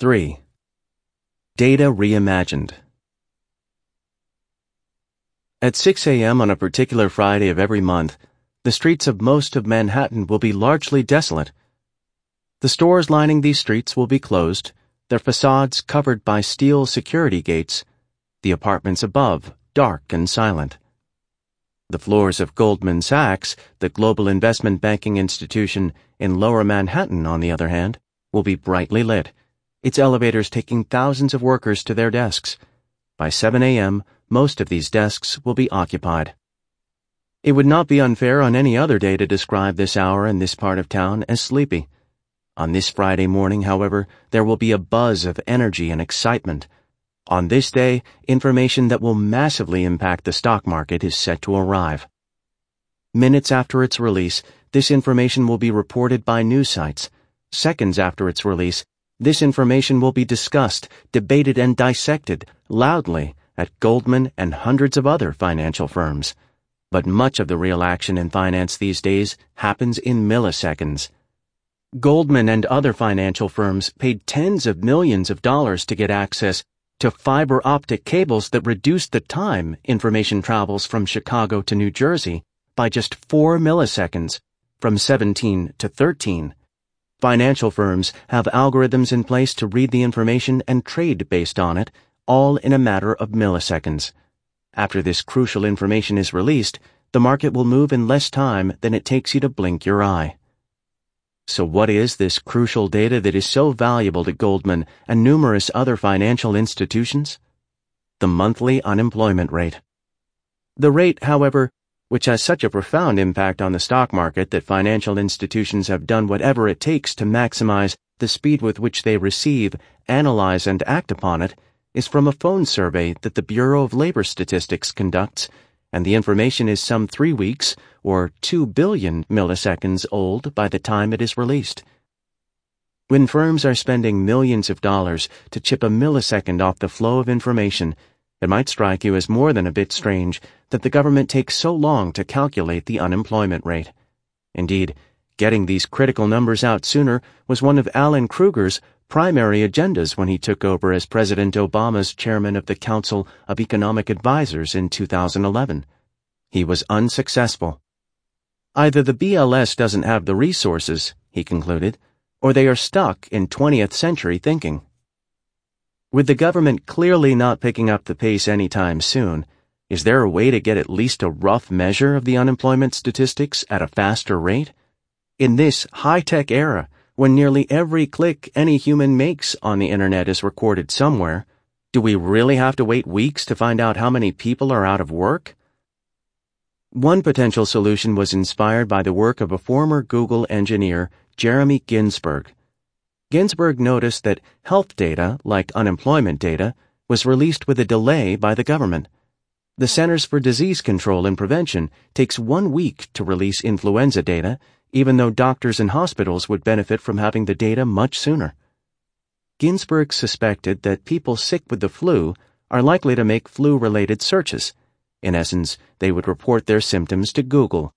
3. Data Reimagined. At 6 a.m. on a particular Friday of every month, the streets of most of Manhattan will be largely desolate. The stores lining these streets will be closed, their facades covered by steel security gates, the apartments above dark and silent. The floors of Goldman Sachs, the global investment banking institution in Lower Manhattan, on the other hand, will be brightly lit, its elevators taking thousands of workers to their desks. By 7 a.m., most of these desks will be occupied. It would not be unfair on any other day to describe this hour in this part of town as sleepy. On this Friday morning, however, there will be a buzz of energy and excitement. On this day, information that will massively impact the stock market is set to arrive. Minutes after its release, this information will be reported by news sites. Seconds after its release, this information will be discussed, debated, and dissected loudly at Goldman and hundreds of other financial firms. But much of the real action in finance these days happens in milliseconds. Goldman and other financial firms paid tens of millions of dollars to get access to fiber optic cables that reduced the time information travels from Chicago to New Jersey by just 4 milliseconds, from 17 to 13. Financial firms have algorithms in place to read the information and trade based on it, all in a matter of milliseconds. After this crucial information is released, the market will move in less time than it takes you to blink your eye. So what is this crucial data that is so valuable to Goldman and numerous other financial institutions? The monthly unemployment rate. The rate, however, which has such a profound impact on the stock market that financial institutions have done whatever it takes to maximize the speed with which they receive, analyze, and act upon it, is from a phone survey that the Bureau of Labor Statistics conducts, and the information is some 3 weeks or 2 billion milliseconds old by the time it is released. When firms are spending millions of dollars to chip a millisecond off the flow of information, it might strike you as more than a bit strange that the government takes so long to calculate the unemployment rate. Indeed, getting these critical numbers out sooner was one of Alan Kruger's primary agendas when he took over as President Obama's chairman of the Council of Economic Advisers in 2011. He was unsuccessful. Either the BLS doesn't have the resources, he concluded, or they are stuck in 20th century thinking. With the government clearly not picking up the pace anytime soon, is there a way to get at least a rough measure of the unemployment statistics at a faster rate? In this high-tech era, when nearly every click any human makes on the internet is recorded somewhere, do we really have to wait weeks to find out how many people are out of work? One potential solution was inspired by the work of a former Google engineer, Jeremy Ginsburg. Ginsburg noticed that health data, like unemployment data, was released with a delay by the government. The Centers for Disease Control and Prevention takes 1 week to release influenza data, even though doctors and hospitals would benefit from having the data much sooner. Ginsburg suspected that people sick with the flu are likely to make flu-related searches. In essence, they would report their symptoms to Google.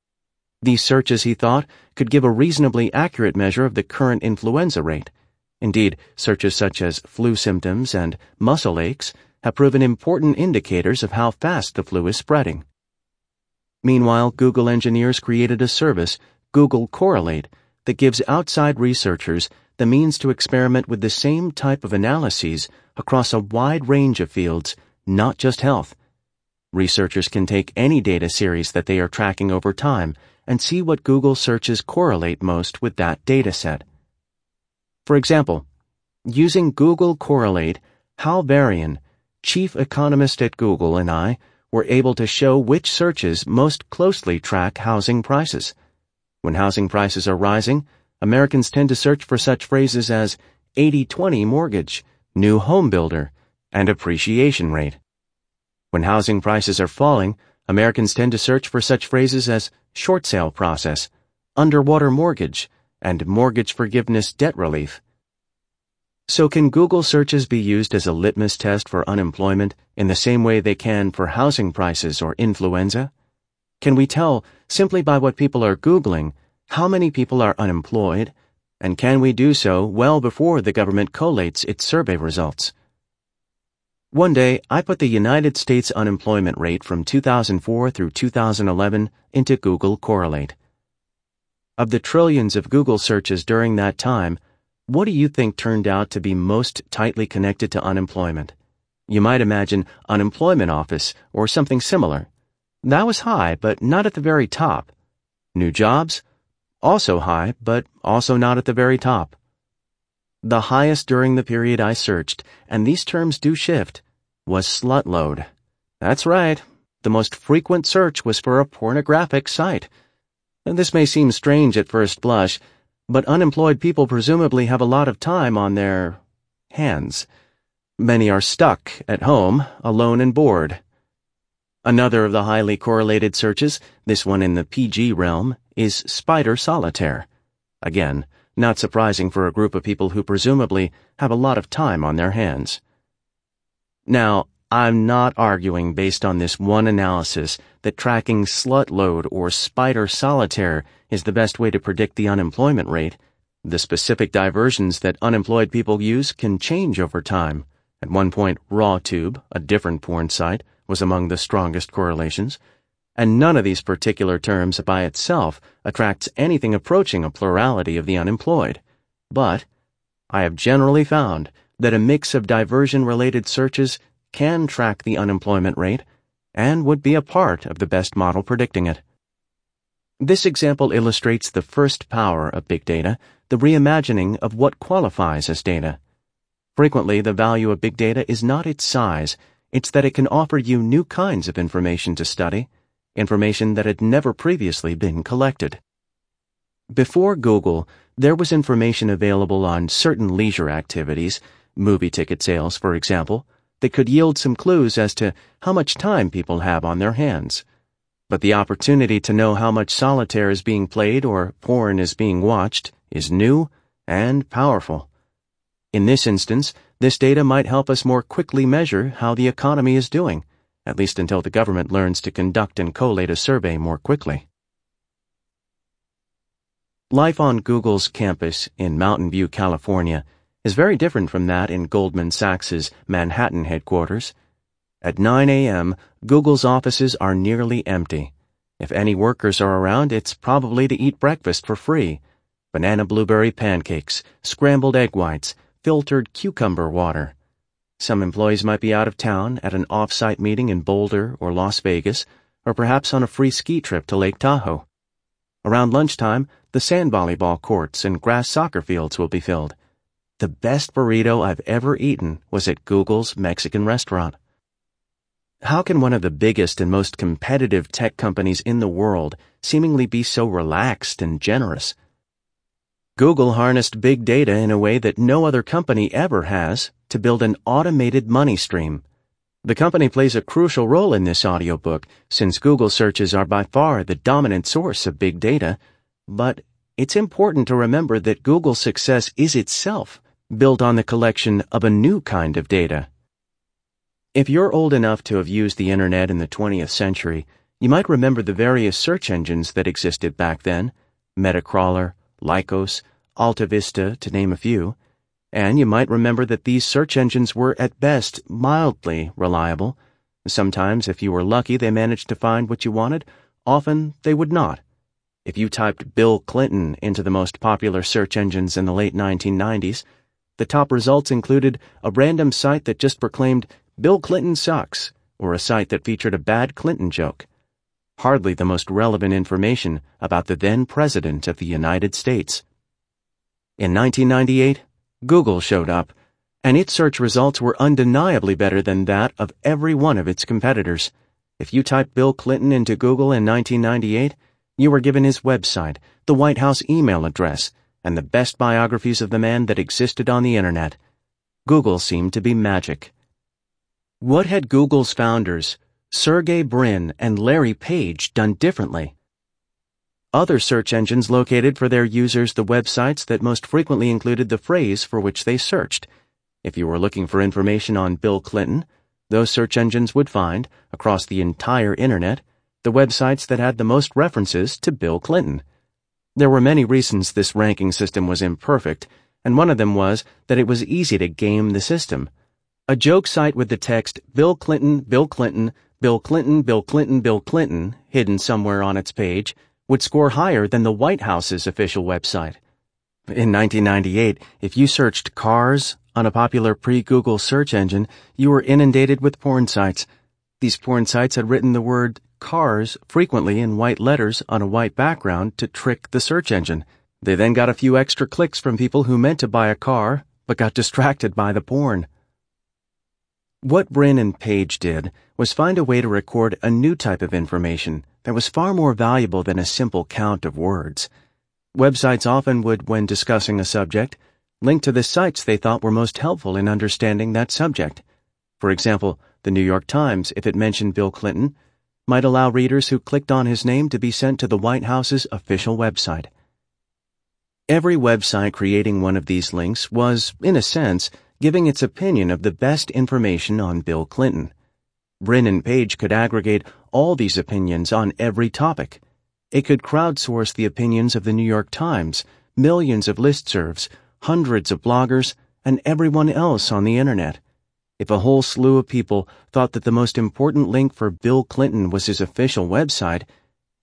These searches, he thought, could give a reasonably accurate measure of the current influenza rate. Indeed, searches such as flu symptoms and muscle aches have proven important indicators of how fast the flu is spreading. Meanwhile, Google engineers created a service, Google Correlate, that gives outside researchers the means to experiment with the same type of analyses across a wide range of fields, not just health. Researchers can take any data series that they are tracking over time and see what Google searches correlate most with that dataset. For example, using Google Correlate, Hal Varian, chief economist at Google, and I were able to show which searches most closely track housing prices. When housing prices are rising, Americans tend to search for such phrases as 80-20 mortgage, new home builder, and appreciation rate. When housing prices are falling, Americans tend to search for such phrases as short sale process, underwater mortgage, and mortgage forgiveness debt relief. So can Google searches be used as a litmus test for unemployment in the same way they can for housing prices or influenza? Can we tell, simply by what people are Googling, how many people are unemployed and can we do so well before the government collates its survey results? One day, I put the United States unemployment rate from 2004 through 2011 into Google Correlate. Of the trillions of Google searches during that time, what do you think turned out to be most tightly connected to unemployment? You might imagine unemployment office or something similar. That was high, but not at the very top. New jobs? Also high, but also not at the very top. The highest during the period I searched, and these terms do shift, was slut load. That's right. The most frequent search was for a pornographic site. And this may seem strange at first blush, but unemployed people presumably have a lot of time on their hands. Many are stuck at home, alone and bored. Another of the highly correlated searches, this one in the PG realm, is spider solitaire. Again, not surprising for a group of people who presumably have a lot of time on their hands. Now, I'm not arguing based on this one analysis that tracking slut load or spider solitaire is the best way to predict the unemployment rate. The specific diversions that unemployed people use can change over time. At one point, RawTube, a different porn site, was among the strongest correlations, and none of these particular terms by itself attracts anything approaching a plurality of the unemployed. But I have generally found that a mix of diversion-related searches can track the unemployment rate and would be a part of the best model predicting it. This example illustrates the first power of big data, the reimagining of what qualifies as data. Frequently, the value of big data is not its size, it's that it can offer you new kinds of information to study, information that had never previously been collected. Before Google, there was information available on certain leisure activities, movie ticket sales, for example, that could yield some clues as to how much time people have on their hands. But the opportunity to know how much solitaire is being played or porn is being watched is new and powerful. In this instance, this data might help us more quickly measure how the economy is doing, at least until the government learns to conduct and collate a survey more quickly. Life on Google's campus in Mountain View, California, is very different from that in Goldman Sachs' Manhattan headquarters. At 9 a.m., Google's offices are nearly empty. If any workers are around, it's probably to eat breakfast for free. Banana blueberry pancakes, scrambled egg whites, filtered cucumber water. Some employees might be out of town at an off-site meeting in Boulder or Las Vegas, or perhaps on a free ski trip to Lake Tahoe. Around lunchtime, the sand volleyball courts and grass soccer fields will be filled. The best burrito I've ever eaten was at Google's Mexican restaurant. How can one of the biggest and most competitive tech companies in the world seemingly be so relaxed and generous? Google harnessed big data in a way that no other company ever has to build an automated money stream. The company plays a crucial role in this audiobook, since Google searches are by far the dominant source of big data, but it's important to remember that Google's success is itself built on the collection of a new kind of data. If you're old enough to have used the internet in the 20th century, you might remember the various search engines that existed back then, Metacrawler, Lycos, AltaVista, to name a few, and you might remember that these search engines were at best mildly reliable. Sometimes, if you were lucky, they managed to find what you wanted. Often, they would not. If you typed Bill Clinton into the most popular search engines in the late 1990s, the top results included a random site that just proclaimed, "Bill Clinton sucks," or a site that featured a bad Clinton joke. Hardly the most relevant information about the then President of the United States. In 1998, Google showed up, and its search results were undeniably better than that of every one of its competitors. If you typed Bill Clinton into Google in 1998, you were given his website, the White House email address, and the best biographies of the man that existed on the internet. Google seemed to be magic. What had Google's founders, Sergey Brin and Larry Page, done differently? Other search engines located for their users the websites that most frequently included the phrase for which they searched. If you were looking for information on Bill Clinton, those search engines would find, across the entire internet, the websites that had the most references to Bill Clinton. There were many reasons this ranking system was imperfect, and one of them was that it was easy to game the system. A joke site with the text, Bill Clinton, Bill Clinton, Bill Clinton, Bill Clinton, Bill Clinton, hidden somewhere on its page, would score higher than the White House's official website. In 1998, if you searched cars on a popular pre-Google search engine, you were inundated with porn sites. These porn sites had written the word cars frequently in white letters on a white background to trick the search engine. They then got a few extra clicks from people who meant to buy a car but got distracted by the porn. What Brin and Page did was find a way to record a new type of information that was far more valuable than a simple count of words. Websites often would, when discussing a subject, link to the sites they thought were most helpful in understanding that subject. For example, the New York Times, if it mentioned Bill Clinton, might allow readers who clicked on his name to be sent to the White House's official website. Every website creating one of these links was, in a sense, giving its opinion of the best information on Bill Clinton. Brin and Page could aggregate all these opinions on every topic. It could crowdsource the opinions of the New York Times, millions of listservs, hundreds of bloggers, and everyone else on the internet. If a whole slew of people thought that the most important link for Bill Clinton was his official website,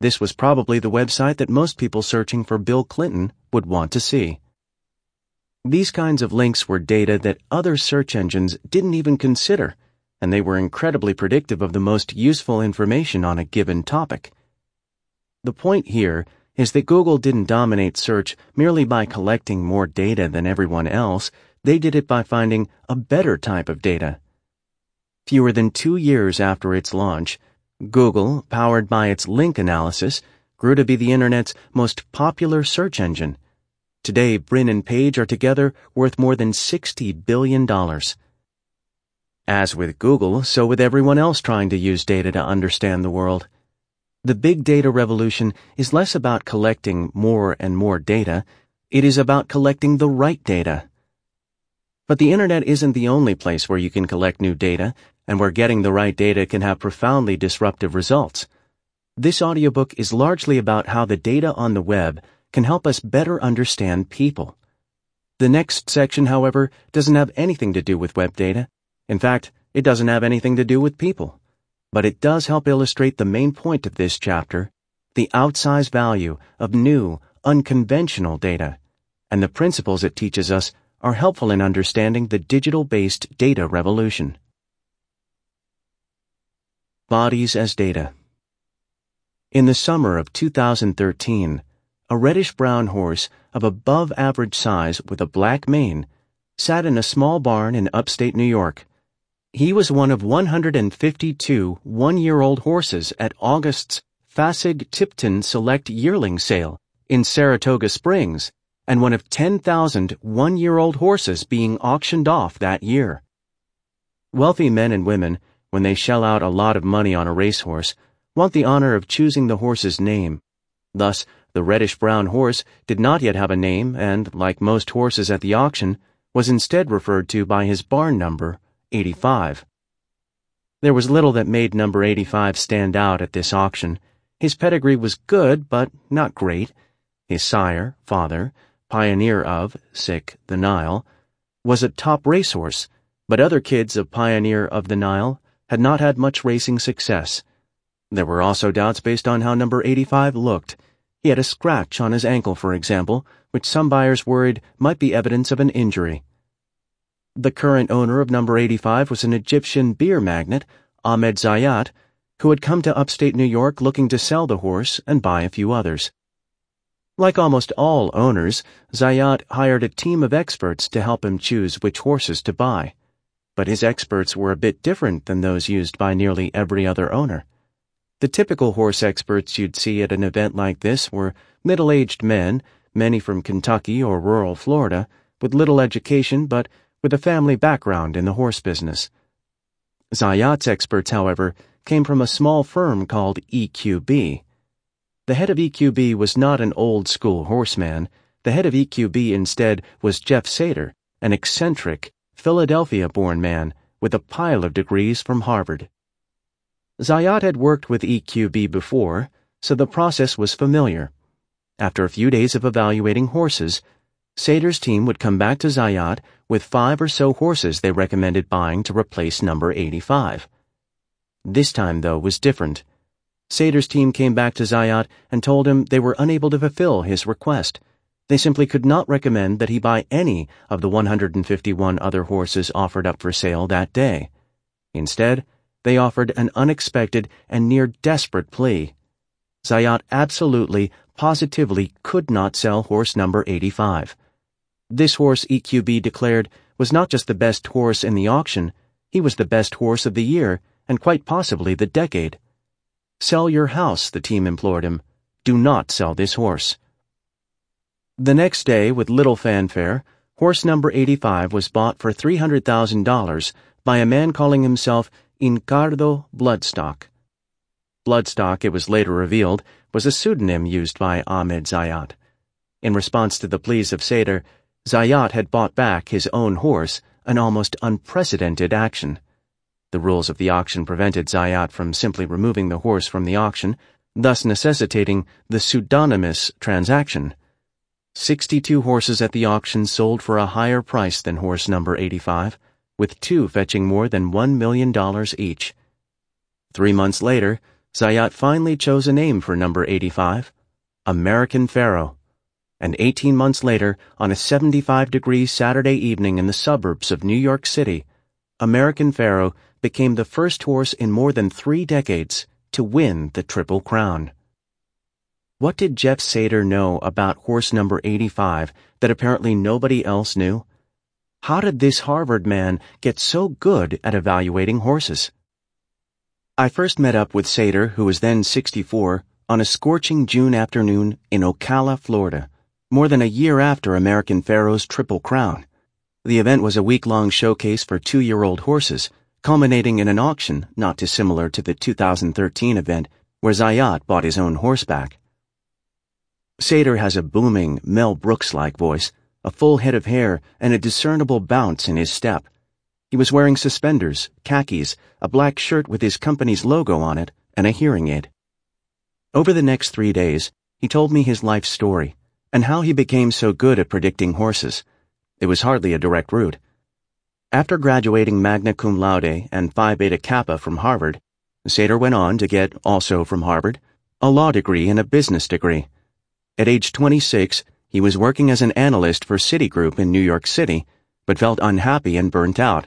this was probably the website that most people searching for Bill Clinton would want to see. These kinds of links were data that other search engines didn't even consider, and they were incredibly predictive of the most useful information on a given topic. The point here is that Google didn't dominate search merely by collecting more data than everyone else. They did it by finding a better type of data. Fewer than 2 years after its launch, Google, powered by its link analysis, grew to be the internet's most popular search engine. Today, Brin and Page are together worth more than $60 billion. As with Google, so with everyone else trying to use data to understand the world. The big data revolution is less about collecting more and more data. It is about collecting the right data. But the internet isn't the only place where you can collect new data, and where getting the right data can have profoundly disruptive results. This audiobook is largely about how the data on the web can help us better understand people. The next section, however, doesn't have anything to do with web data. In fact, it doesn't have anything to do with people. But it does help illustrate the main point of this chapter, the outsized value of new, unconventional data, and the principles it teaches us are helpful in understanding the digital-based data revolution. Bodies as data. In the summer of 2013, a reddish-brown horse of above-average size with a black mane sat in a small barn in upstate New York. He was one of 152 one-year-old horses at August's Fasig-Tipton Select Yearling Sale in Saratoga Springs, and one of 10,000 one-year-old horses being auctioned off that year. Wealthy men and women, when they shell out a lot of money on a racehorse, want the honor of choosing the horse's name. Thus, the reddish-brown horse did not yet have a name and, like most horses at the auction, was instead referred to by his barn number, 85. There was little that made number 85 stand out at this auction. His pedigree was good, but not great. His sire, father, Pioneer of the Nile, was a top racehorse, but other kids of Pioneer of the Nile had not had much racing success. There were also doubts based on how number 85 looked. He had a scratch on his ankle, for example, which some buyers worried might be evidence of an injury. The current owner of number 85 was an Egyptian beer magnate, Ahmed Zayat, who had come to upstate New York looking to sell the horse and buy a few others. Like almost all owners, Zayat hired a team of experts to help him choose which horses to buy. But his experts were a bit different than those used by nearly every other owner. The typical horse experts you'd see at an event like this were middle-aged men, many from Kentucky or rural Florida, with little education but with a family background in the horse business. Zayat's experts, however, came from a small firm called EQB. The head of EQB was not an old-school horseman. The head of EQB instead was Jeff Seder, an eccentric, Philadelphia-born man with a pile of degrees from Harvard. Zayat had worked with EQB before, so the process was familiar. After a few days of evaluating horses, Seder's team would come back to Zayat with 5 or so horses they recommended buying to replace number 85. This time, though, was different. Seder's team came back to Zayat and told him they were unable to fulfill his request. They simply could not recommend that he buy any of the 151 other horses offered up for sale that day. Instead, they offered an unexpected and near-desperate plea. Zayat absolutely, positively could not sell horse number 85. This horse, EQB declared, was not just the best horse in the auction, he was the best horse of the year, and quite possibly the decade. Sell your house, the team implored him. Do not sell this horse. The next day, with little fanfare, horse number 85 was bought for $300,000 by a man calling himself Incardo Bloodstock. Bloodstock, it was later revealed, was a pseudonym used by Ahmed Zayat. In response to the pleas of Seder, Zayat had bought back his own horse, an almost unprecedented action. The rules of the auction prevented Zayat from simply removing the horse from the auction, thus necessitating the pseudonymous transaction. 62 horses at the auction sold for a higher price than horse number 85, with 2 fetching more than $1 million each. 3 months later, Zayat finally chose a name for number 85, American Pharaoh. And 18 months later, on a 75-degree Saturday evening in the suburbs of New York City, American Pharaoh became the first horse in more than 3 decades to win the Triple Crown. What did Jeff Seder know about horse number 85 that apparently nobody else knew? How did this Harvard man get so good at evaluating horses? I first met up with Seder, who was then 64, on a scorching June afternoon in Ocala, Florida, more than a year after American Pharaoh's Triple Crown. The event was a week-long showcase for 2-year-old horses, culminating in an auction not dissimilar to the 2013 event where Zayat bought his own horseback. Seder has a booming, Mel Brooks-like voice, a full head of hair, and a discernible bounce in his step. He was wearing suspenders, khakis, a black shirt with his company's logo on it, and a hearing aid. Over the next 3 days, he told me his life story and how he became so good at predicting horses. It was hardly a direct route. After graduating magna cum laude and Phi Beta Kappa from Harvard, Seder went on to get, also from Harvard, a law degree and a business degree. At age 26, he was working as an analyst for Citigroup in New York City, but felt unhappy and burnt out.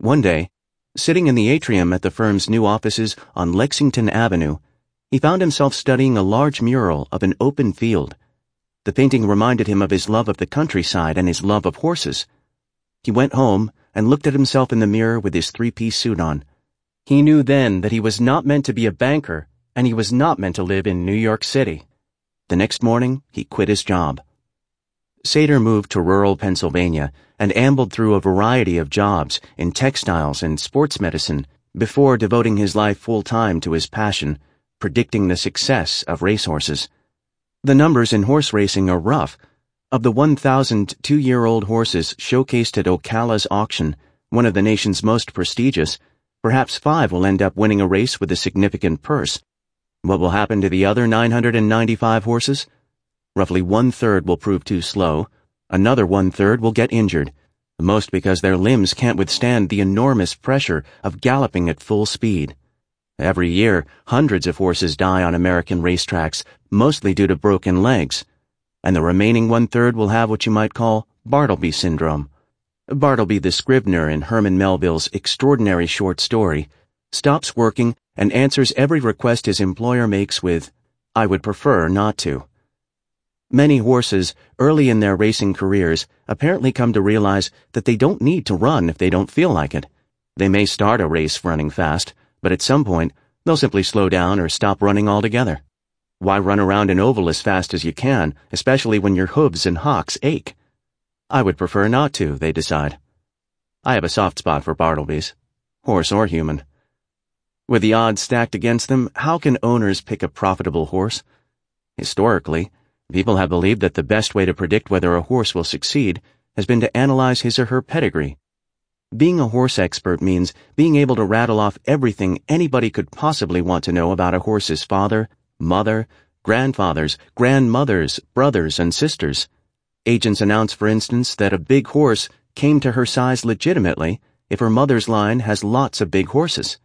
One day, sitting in the atrium at the firm's new offices on Lexington Avenue, he found himself studying a large mural of an open field. The painting reminded him of his love of the countryside and his love of horses. He went home and looked at himself in the mirror with his 3-piece suit on. He knew then that he was not meant to be a banker, and he was not meant to live in New York City. The next morning, he quit his job. Seder moved to rural Pennsylvania and ambled through a variety of jobs in textiles and sports medicine before devoting his life full-time to his passion, predicting the success of racehorses. The numbers in horse racing are rough. Of the 1,000 two-year-old horses showcased at Ocala's auction, one of the nation's most prestigious, perhaps 5 will end up winning a race with a significant purse. What will happen to the other 995 horses? Roughly 1/3 will prove too slow, another 1/3 will get injured, most because their limbs can't withstand the enormous pressure of galloping at full speed. Every year, hundreds of horses die on American racetracks, mostly due to broken legs, and the remaining 1/3 will have what you might call Bartleby syndrome. Bartleby the scrivener in Herman Melville's extraordinary short story stops working and answers every request his employer makes with, "I would prefer not to." Many horses, early in their racing careers, apparently come to realize that they don't need to run if they don't feel like it. They may start a race running fast, but at some point, they'll simply slow down or stop running altogether. Why run around an oval as fast as you can, especially when your hooves and hocks ache? I would prefer not to, they decide. I have a soft spot for Bartleby's, horse or human. With the odds stacked against them, how can owners pick a profitable horse? Historically, people have believed that the best way to predict whether a horse will succeed has been to analyze his or her pedigree. Being a horse expert means being able to rattle off everything anybody could possibly want to know about a horse's father, mother, grandfathers, grandmothers, brothers, and sisters. Agents announce, for instance, that a big horse came to her size legitimately if her mother's line has lots of big horses.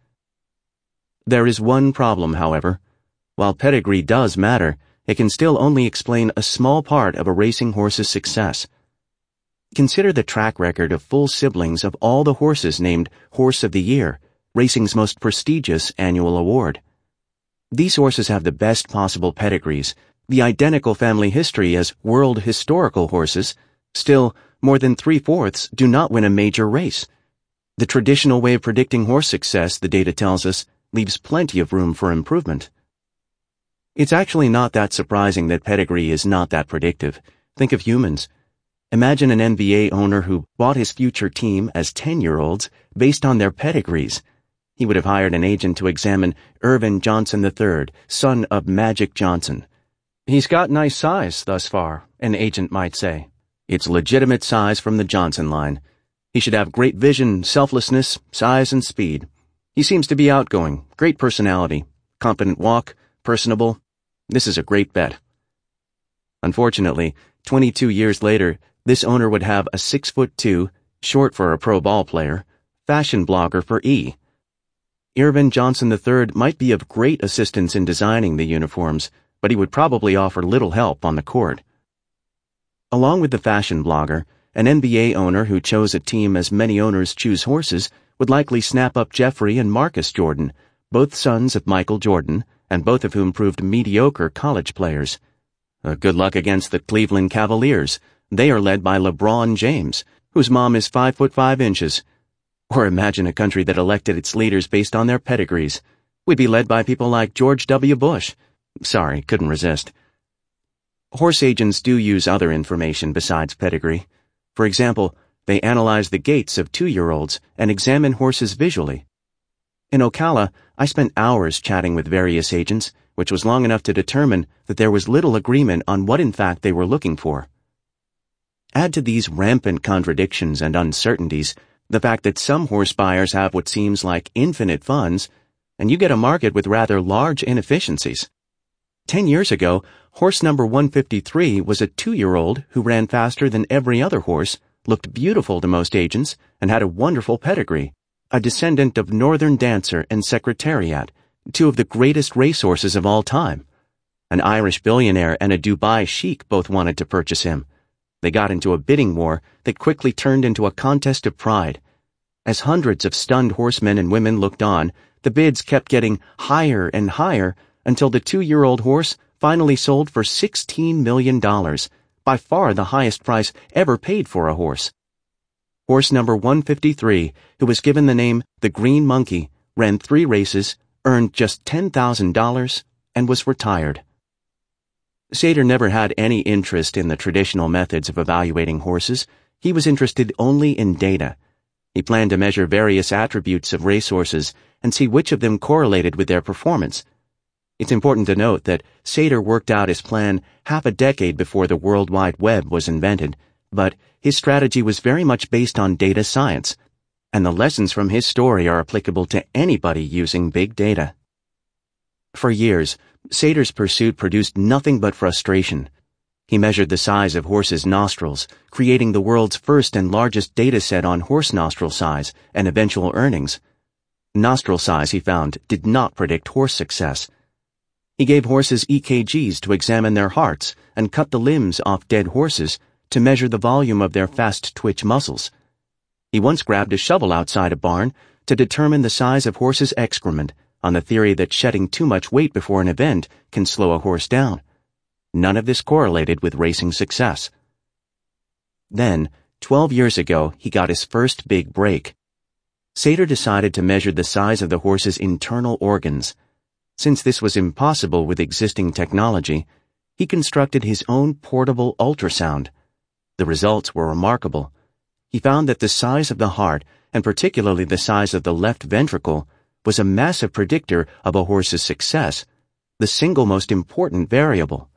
There is one problem, however. While pedigree does matter, it can still only explain a small part of a racing horse's success. Consider the track record of full siblings of all the horses named Horse of the Year, racing's most prestigious annual award. These horses have the best possible pedigrees, the identical family history as world historical horses. Still, more than 3/4 do not win a major race. The traditional way of predicting horse success, the data tells us, leaves plenty of room for improvement. It's actually not that surprising that pedigree is not that predictive. Think of humans. Imagine an NBA owner who bought his future team as 10-year-olds based on their pedigrees. He would have hired an agent to examine Irvin Johnson III, son of Magic Johnson. "He's got nice size thus far," an agent might say. It's legitimate size from the Johnson line. He should have great vision, selflessness, size, and speed. He seems to be outgoing, great personality, competent walk, personable. This is a great bet. Unfortunately, 22 years later, this owner would have a 6'2", short for a pro ball player, fashion blogger for E! Irvin Johnson III might be of great assistance in designing the uniforms, but he would probably offer little help on the court. Along with the fashion blogger, an NBA owner who chose a team as many owners choose horses would likely snap up Jeffrey and Marcus Jordan, both sons of Michael Jordan, and both of whom proved mediocre college players. Good luck against the Cleveland Cavaliers. They are led by LeBron James, whose mom is 5'5". Or imagine a country that elected its leaders based on their pedigrees. We'd be led by people like George W. Bush. Sorry, couldn't resist. Horse agents do use other information besides pedigree. For example, they analyze the gaits of 2-year-olds and examine horses visually. In Ocala, I spent hours chatting with various agents, which was long enough to determine that there was little agreement on what in fact they were looking for. Add to these rampant contradictions and uncertainties the fact that some horse buyers have what seems like infinite funds, and you get a market with rather large inefficiencies. 10 years ago, horse number 153 was a 2-year-old who ran faster than every other horse, looked beautiful to most agents, and had a wonderful pedigree, a descendant of Northern Dancer and Secretariat, two of the greatest racehorses of all time. An Irish billionaire and a Dubai sheik both wanted to purchase him. They got into a bidding war that quickly turned into a contest of pride. As hundreds of stunned horsemen and women looked on, the bids kept getting higher and higher until the 2-year-old horse finally sold for $16 million, by far the highest price ever paid for a horse. Horse number 153, who was given the name the Green Monkey, ran 3 races, earned just $10,000, and was retired. Seder never had any interest in the traditional methods of evaluating horses. He was interested only in data. He planned to measure various attributes of racehorses and see which of them correlated with their performance. It's important to note that Seder worked out his plan half a decade before the World Wide Web was invented, but his strategy was very much based on data science, and the lessons from his story are applicable to anybody using big data. For years, Seder's pursuit produced nothing but frustration. He measured the size of horses' nostrils, creating the world's first and largest data set on horse nostril size and eventual earnings. Nostril size, he found, did not predict horse success. He gave horses EKGs to examine their hearts and cut the limbs off dead horses to measure the volume of their fast twitch muscles. He once grabbed a shovel outside a barn to determine the size of horses' excrement, on the theory that shedding too much weight before an event can slow a horse down. None of this correlated with racing success. Then, 12 years ago, he got his first big break. Seder decided to measure the size of the horse's internal organs. Since this was impossible with existing technology, he constructed his own portable ultrasound. The results were remarkable. He found that the size of the heart, and particularly the size of the left ventricle, was a massive predictor of a horse's success, the single most important variable.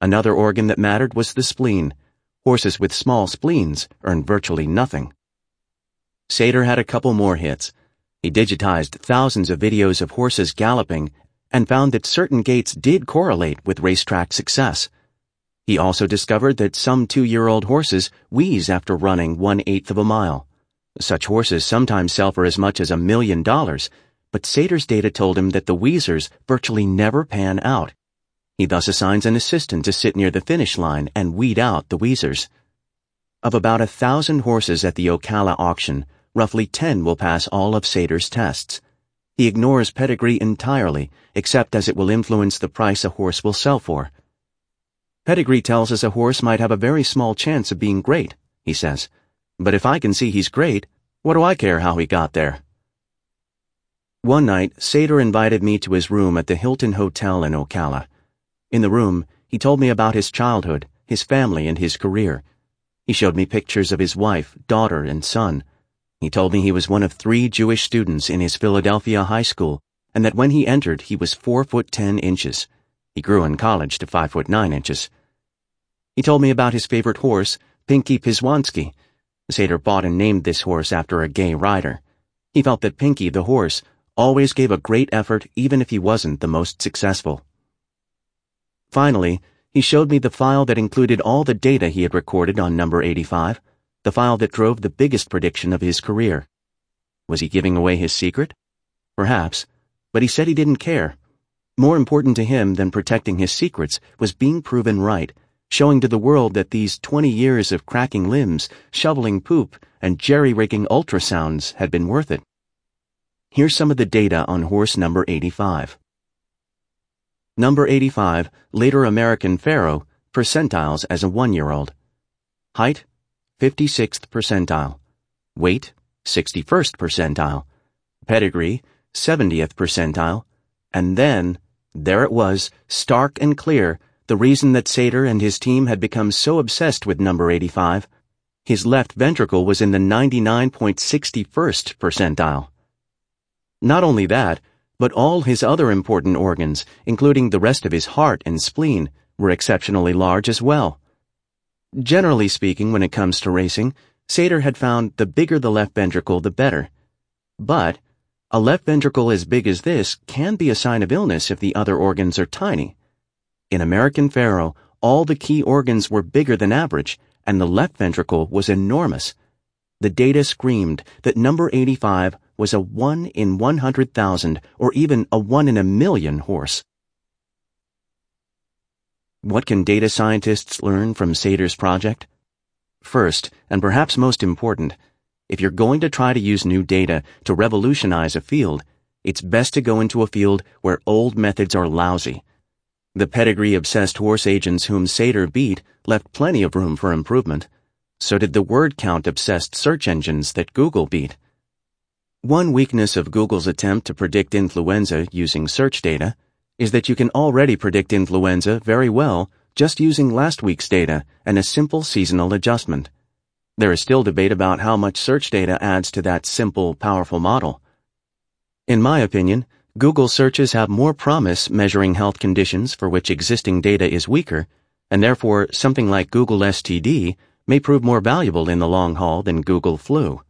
Another organ that mattered was the spleen. Horses with small spleens earned virtually nothing. Seder had a couple more hits. He digitized thousands of videos of horses galloping and found that certain gaits did correlate with racetrack success. He also discovered that some 2-year-old horses wheeze after running 1/8 of a mile. Such horses sometimes sell for as much as $1 million, but Seder's data told him that the wheezers virtually never pan out. He thus assigns an assistant to sit near the finish line and weed out the wheezers. Of about 1,000 horses at the Ocala auction, roughly 10 will pass all of Seder's tests. He ignores pedigree entirely, except as it will influence the price a horse will sell for. Pedigree tells us a horse might have a very small chance of being great, he says. But if I can see he's great, what do I care how he got there? One night, Seder invited me to his room at the Hilton Hotel in Ocala. In the room, he told me about his childhood, his family, and his career. He showed me pictures of his wife, daughter, and son. He told me he was one of 3 Jewish students in his Philadelphia high school, and that when he entered, he was 4'10". He grew in college to 5'9". He told me about his favorite horse, Pinky Pizwanski. Seder bought and named this horse after a gay rider. He felt that Pinky, the horse, always gave a great effort even if he wasn't the most successful. Finally, he showed me the file that included all the data he had recorded on number 85, the file that drove the biggest prediction of his career. Was he giving away his secret? Perhaps, but he said he didn't care. More important to him than protecting his secrets was being proven right, showing to the world that these 20 years of cracking limbs, shoveling poop, and jerry-rigging ultrasounds had been worth it. Here's some of the data on horse number 85. Number 85, later American Pharaoh, percentiles as a 1-year-old. Height, 56th percentile. Weight, 61st percentile. Pedigree, 70th percentile. And then, there it was, stark and clear, the reason that Seder and his team had become so obsessed with number 85. His left ventricle was in the 99.61st percentile. Not only that, but all his other important organs, including the rest of his heart and spleen, were exceptionally large as well. Generally speaking, when it comes to racing, Seder had found the bigger the left ventricle, the better. But a left ventricle as big as this can be a sign of illness if the other organs are tiny. In American Pharaoh, all the key organs were bigger than average, and the left ventricle was enormous. The data screamed that number 85 was a 1 in 100,000 or even a 1 in a million horse. What can data scientists learn from Seder's project? First, and perhaps most important, if you're going to try to use new data to revolutionize a field, it's best to go into a field where old methods are lousy. The pedigree-obsessed horse agents whom Seder beat left plenty of room for improvement. So did the word-count-obsessed search engines that Google beat. One weakness of Google's attempt to predict influenza using search data is that you can already predict influenza very well just using last week's data and a simple seasonal adjustment. There is still debate about how much search data adds to that simple, powerful model. In my opinion, Google searches have more promise measuring health conditions for which existing data is weaker, and therefore something like Google STD may prove more valuable in the long haul than Google flu.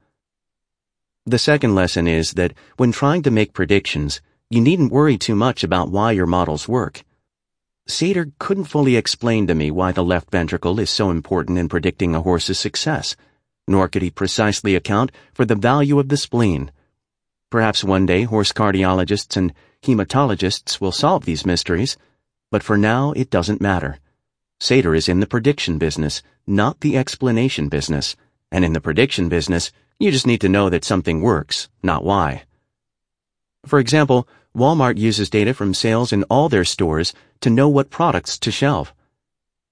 The second lesson is that when trying to make predictions, you needn't worry too much about why your models work. Seder couldn't fully explain to me why the left ventricle is so important in predicting a horse's success, nor could he precisely account for the value of the spleen. Perhaps one day horse cardiologists and hematologists will solve these mysteries, but for now it doesn't matter. Seder is in the prediction business, not the explanation business, and in the prediction business, you just need to know that something works, not why. For example, Walmart uses data from sales in all their stores to know what products to shelve.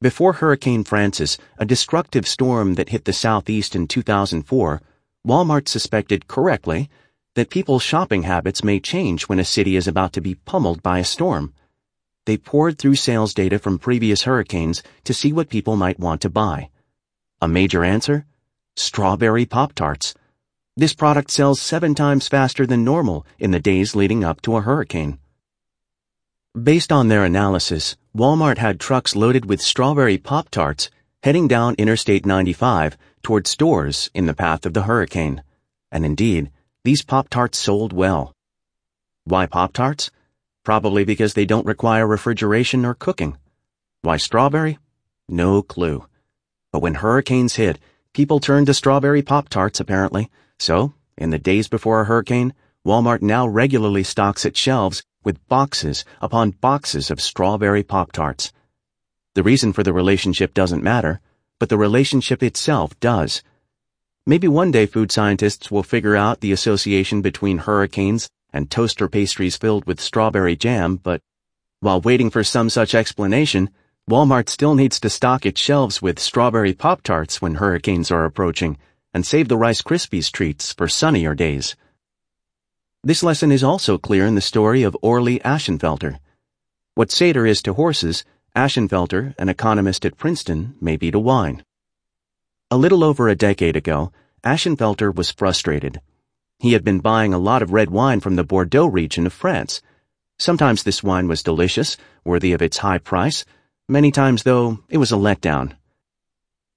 Before Hurricane Francis, a destructive storm that hit the Southeast in 2004, Walmart suspected correctly that people's shopping habits may change when a city is about to be pummeled by a storm. They poured through sales data from previous hurricanes to see what people might want to buy. A major answer? Strawberry Pop-Tarts. This product sells 7 times faster than normal in the days leading up to a hurricane. Based on their analysis, Walmart had trucks loaded with strawberry Pop-Tarts heading down Interstate 95 toward stores in the path of the hurricane. And indeed, these Pop-Tarts sold well. Why Pop-Tarts? probably because they don't require refrigeration or cooking. Why strawberry? No clue. But when hurricanes hit, people turned to strawberry Pop-Tarts, apparently. So, in the days before a hurricane, Walmart now regularly stocks its shelves with boxes upon boxes of strawberry Pop-Tarts. The reason for the relationship doesn't matter, but the relationship itself does. Maybe one day food scientists will figure out the association between hurricanes and toaster pastries filled with strawberry jam, but while waiting for some such explanation, Walmart still needs to stock its shelves with strawberry Pop-Tarts when hurricanes are approaching, and save the Rice Krispies treats for sunnier days. This lesson is also clear in the story of Orly Ashenfelter. What Seder is to horses, Ashenfelter, an economist at Princeton, may be to wine. A little over a decade ago, Ashenfelter was frustrated. He had been buying a lot of red wine from the Bordeaux region of France. Sometimes this wine was delicious, worthy of its high price. Many times, though, it was a letdown.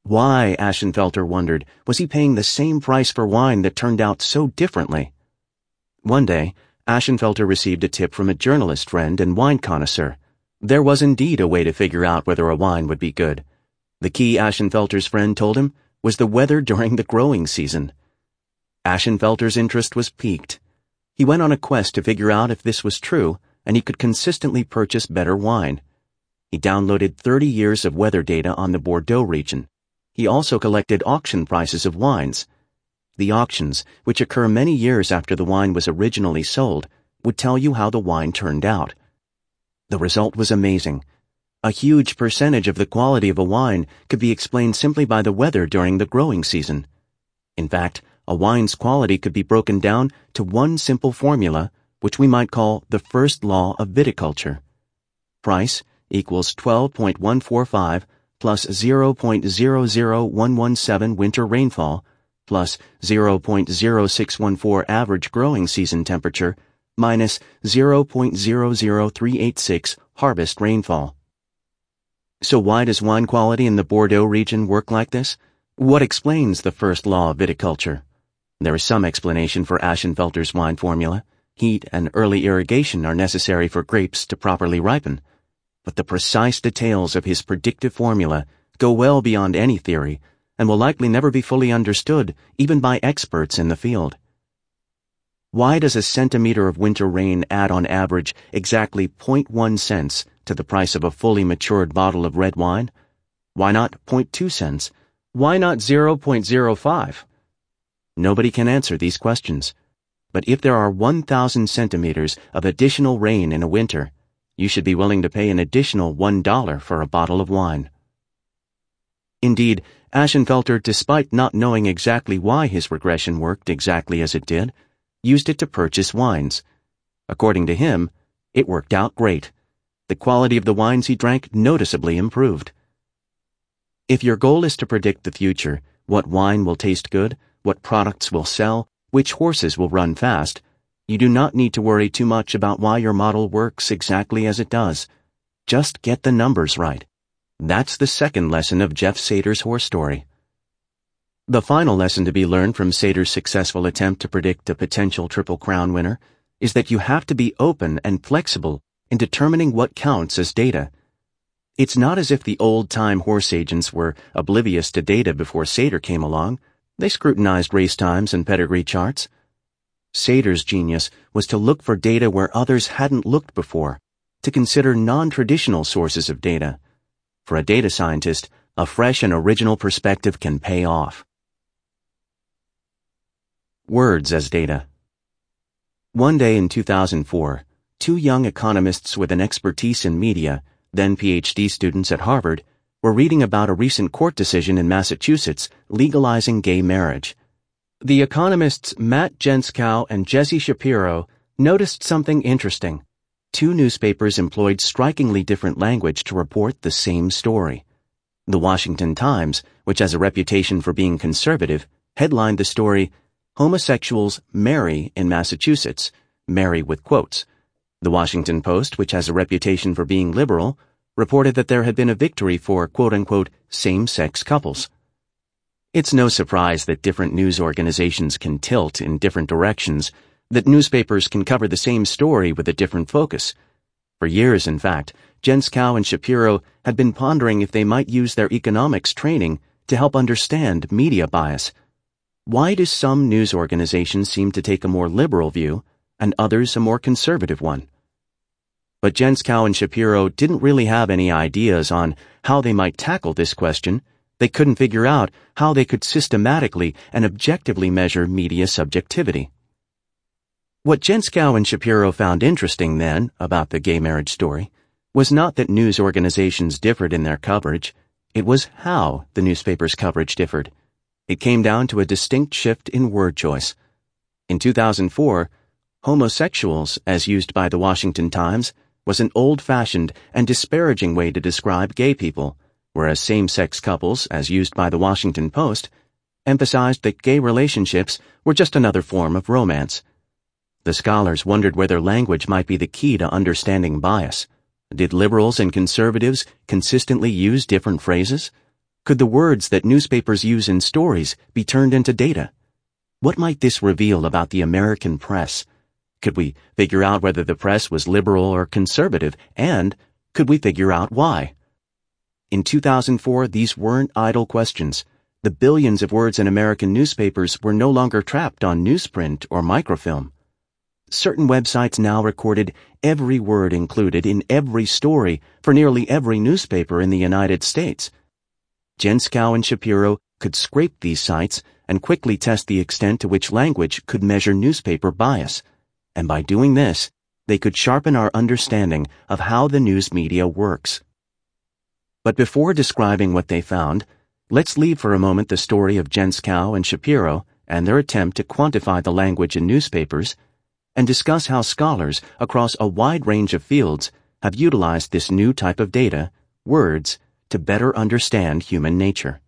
Why, Ashenfelter wondered, was he paying the same price for wine that turned out so differently? One day, Ashenfelter received a tip from a journalist friend and wine connoisseur. There was indeed a way to figure out whether a wine would be good. The key, Ashenfelter's friend told him, was the weather during the growing season. Ashenfelter's interest was piqued. He went on a quest to figure out if this was true, and he could consistently purchase better wine. He downloaded 30 years of weather data on the Bordeaux region. He also collected auction prices of wines. The auctions, which occur many years after the wine was originally sold, would tell you how the wine turned out. The result was amazing. A huge percentage of the quality of a wine could be explained simply by the weather during the growing season. In fact, a wine's quality could be broken down to one simple formula, which we might call the first law of viticulture. Price equals 12.145 plus 0.00117 winter rainfall plus 0.0614 average growing season temperature minus 0.00386 harvest rainfall. So why does wine quality in the Bordeaux region work like this? What explains the first law of viticulture? There is some explanation for Ashenfelter's wine formula. Heat and early irrigation are necessary for grapes to properly ripen. But the precise details of his predictive formula go well beyond any theory and will likely never be fully understood even by experts in the field. Why does a centimeter of winter rain add on average exactly 0.1 cents to the price of a fully matured bottle of red wine? Why not 0.2 cents? Why not 0.05? Nobody can answer these questions. But if there are 1,000 centimeters of additional rain in a winter, you should be willing to pay an additional $1 for a bottle of wine. Indeed, Ashenfelter, despite not knowing exactly why his regression worked exactly as it did, used it to purchase wines. According to him, it worked out great. The quality of the wines he drank noticeably improved. If your goal is to predict the future, what wine will taste good, what products will sell, which horses will run fast, you do not need to worry too much about why your model works exactly as it does. Just get the numbers right. That's the second lesson of Jeff Seder's horse story. The final lesson to be learned from Seder's successful attempt to predict a potential Triple Crown winner is that you have to be open and flexible in determining what counts as data. It's not as if the old-time horse agents were oblivious to data before Seder came along. They scrutinized race times and pedigree charts. Seder's genius was to look for data where others hadn't looked before, to consider non-traditional sources of data. For a data scientist, a fresh and original perspective can pay off. Words as data. One day in 2004, two young economists with an expertise in media, then PhD students at Harvard, were reading about a recent court decision in Massachusetts legalizing gay marriage. The economists Matt Gentzkow and Jesse Shapiro noticed something interesting. Two newspapers employed strikingly different language to report the same story. The Washington Times, which has a reputation for being conservative, headlined the story, "Homosexuals Marry in Massachusetts," marry with quotes. The Washington Post, which has a reputation for being liberal, reported that there had been a victory for quote-unquote same-sex couples. It's no surprise that different news organizations can tilt in different directions, that newspapers can cover the same story with a different focus, For years, in fact, Gentzkow and Shapiro had been pondering if they might use their economics training to help understand media bias. Why do some news organizations seem to take a more liberal view and others a more conservative one? But Gentzkow and Shapiro didn't really have any ideas on how they might tackle this question. They couldn't figure out how they could systematically and objectively measure media subjectivity. What Gentzkow and Shapiro found interesting then about the gay marriage story was not that news organizations differed in their coverage, it was how the newspapers' coverage differed. It came down to a distinct shift in word choice. In 2004, homosexuals, as used by the Washington Times, was an old-fashioned and disparaging way to describe gay people, whereas same-sex couples, as used by the Washington Post, emphasized that gay relationships were just another form of romance. The scholars wondered whether language might be the key to understanding bias. Did liberals and conservatives consistently use different phrases? Could the words that newspapers use in stories be turned into data? What might this reveal about the American press? Could we figure out whether the press was liberal or conservative, and could we figure out why? In 2004, these weren't idle questions. The billions of words in American newspapers were no longer trapped on newsprint or microfilm. Certain websites now recorded every word included in every story for nearly every newspaper in the United States. Gentzkow and Shapiro could scrape these sites and quickly test the extent to which language could measure newspaper bias. And by doing this, they could sharpen our understanding of how the news media works. But before describing what they found, let's leave for a moment the story of Gentzkow and Shapiro and their attempt to quantify the language in newspapers, and discuss how scholars across a wide range of fields have utilized this new type of data, words, to better understand human nature.